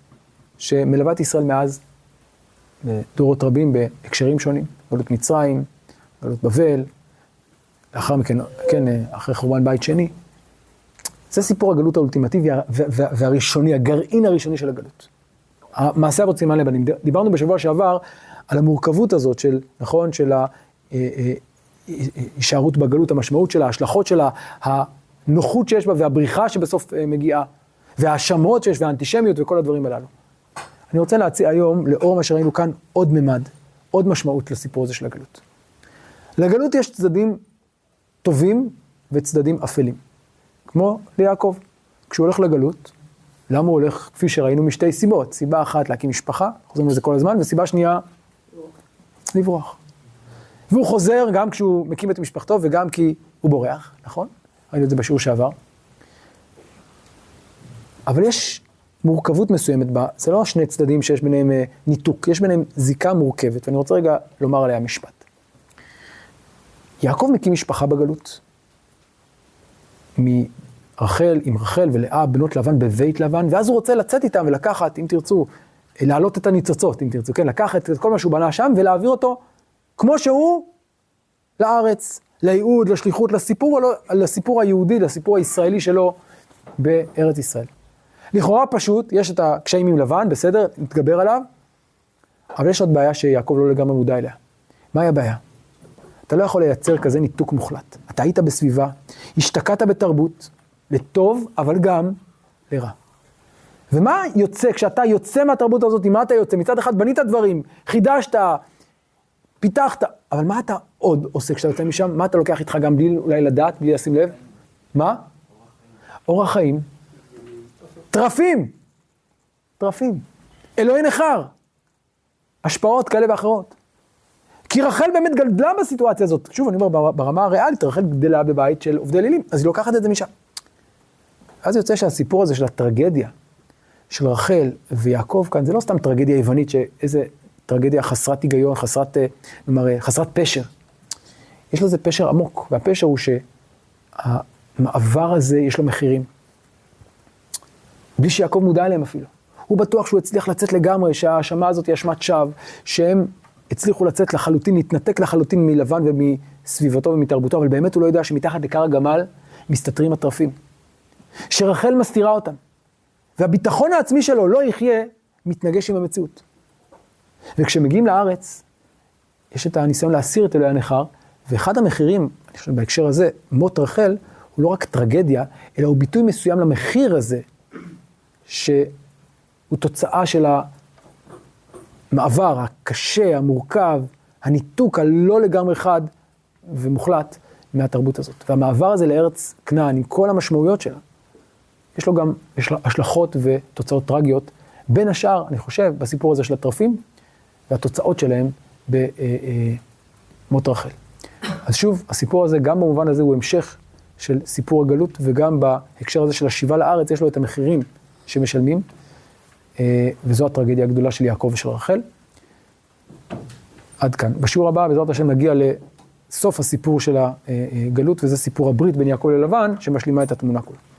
שמלווה את ישראל מאז דורות רבים בהקשרים שונים, גלות מצרים, גלות בבל, לאחר מכן, כן, אחרי חורבן בית שני. זה סיפור הגלות האולטימטיבי והראשוני, הגרעין הראשוני של הגלות. המעשה אבות סימן לבנים. דיברנו בשבוע שעבר על המורכבות הזאת של, נכון, של ההישארות בגלות, המשמעות שלה, ההשלכות שלה, הנוחות שיש בה והבריחה שבסוף מגיעה. וההאשמות שיש, והאנטישמיות וכל הדברים הללו. אני רוצה להציע היום, לאור מה שראינו כאן, עוד ממד, עוד משמעות לסיפור הזה של הגלות. לגלות יש צדדים טובים וצדדים אפלים. כמו ליעקב, כשהוא הולך לגלות, למה הוא הולך, כפי שראינו, משתי סיבות. סיבה אחת, להקים משפחה, חוזרים לזה כל הזמן, וסיבה שנייה, לברוח. והוא חוזר גם כשהוא מקים את משפחתו, וגם כי הוא בורח, נכון? ראינו את זה בשיעור שעבר. אבל יש מורכבות מסוימת בה, זה לא שני צדדים שיש ביניהם ניתוק, יש ביניהם זיקה מורכבת, ואני רוצה רגע לומר עליה משפט. יעקב מקים משפחה בגלות, מרחל, עם רחל ולאה, בנות לבן בבית לבן, ואז הוא רוצה לצאת איתם ולקחת, אם תרצו, להעלות את הניצוצות, אם תרצו, כן, לקחת את כל מה שהוא בנה שם, ולהעביר אותו כמו שהוא לארץ, לייעוד, לשליחות, לסיפור היהודי, לסיפור הישראלי שלו בארץ ישראל. לכאורה פשוט, יש את הקשיים עם לבן, בסדר, נתגבר עליו, אבל יש עוד בעיה שיעקב לא לגמרי מודע אליה. מהי הבעיה? אתה לא יכול לייצר כזה ניתוק מוחלט. אתה היית בסביבה, השתקעת בתרבות, לטוב, אבל גם לרע. ומה יוצא, כשאתה יוצא מהתרבות הזאת, מה אתה יוצא? מצד אחד בנית דברים, חידשת, פיתחת, אבל מה אתה עוד עושה כשאתה יוצא משם? מה אתה לוקח איתך גם בלי אולי לדעת, בלי לשים לב? מה? אורח חיים. טרפים. טרפים. אלוהי נחר. השפעות כאלה ואחרות. כי רחל באמת גדלה בסיטואציה הזאת. שוב, אני אומר, ברמה הריאלית, רחל גדלה בבית של עובדי אלילים, אז היא לוקחת את זה משם. אז יוצא שהסיפור הזה של הטרגדיה, של רחל ויעקב כאן, זה לא סתם טרגדיה יוונית, שאיזה טרגדיה חסרת היגיון, חסרת פשר. יש לזה פשר עמוק, והפשר הוא שהמעבר הזה יש לו מחירים. בלי שיעקב מודע אליהם אפילו. הוא בטוח שהוא הצליח לצאת לגמרי, שההאשמה הזאת היא אשמת שווא, שהם הצליחו לצאת לחלוטין, להתנתק לחלוטין מלבן ומסביבתו ומתרבותו, אבל באמת הוא לא יודע שמתחת לקר הגמל מסתתרים הטרפים. שרחל מסתירה אותם. והביטחון העצמי שלו לא יחיה, מתנגש עם המציאות. וכשמגיעים לארץ, יש את הניסיון להסיר את אלוהי הנחר, ואחד המחירים, אני חושב בהקשר הזה, מות רחל, הוא לא רק טרגדיה, אלא הוא ביטוי מסוים למחיר הזה, שהוא תוצאה של המעבר הקשה, המורכב, הניתוק הלא לגמרי חד ומוחלט מהתרבות הזאת. והמעבר הזה לארץ כנען, עם כל המשמעויות שלה, יש לו גם השלכות ותוצאות טרגיות, בין השאר, אני חושב, בסיפור הזה של הטרפים, והתוצאות שלהם במות רחל. אז שוב, הסיפור הזה, גם במובן הזה, הוא המשך של סיפור הגלות, וגם בהקשר הזה של השיבה לארץ, יש לו את המחירים שמשלמים, וזו הטרגדיה הגדולה של יעקב ושל רחל. עד כאן. בשיעור הבא, בעזרת השם, נגיע לסוף הסיפור של הגלות, וזה סיפור הברית בין יעקב ללבן, שמשלימה את התמונה כולה.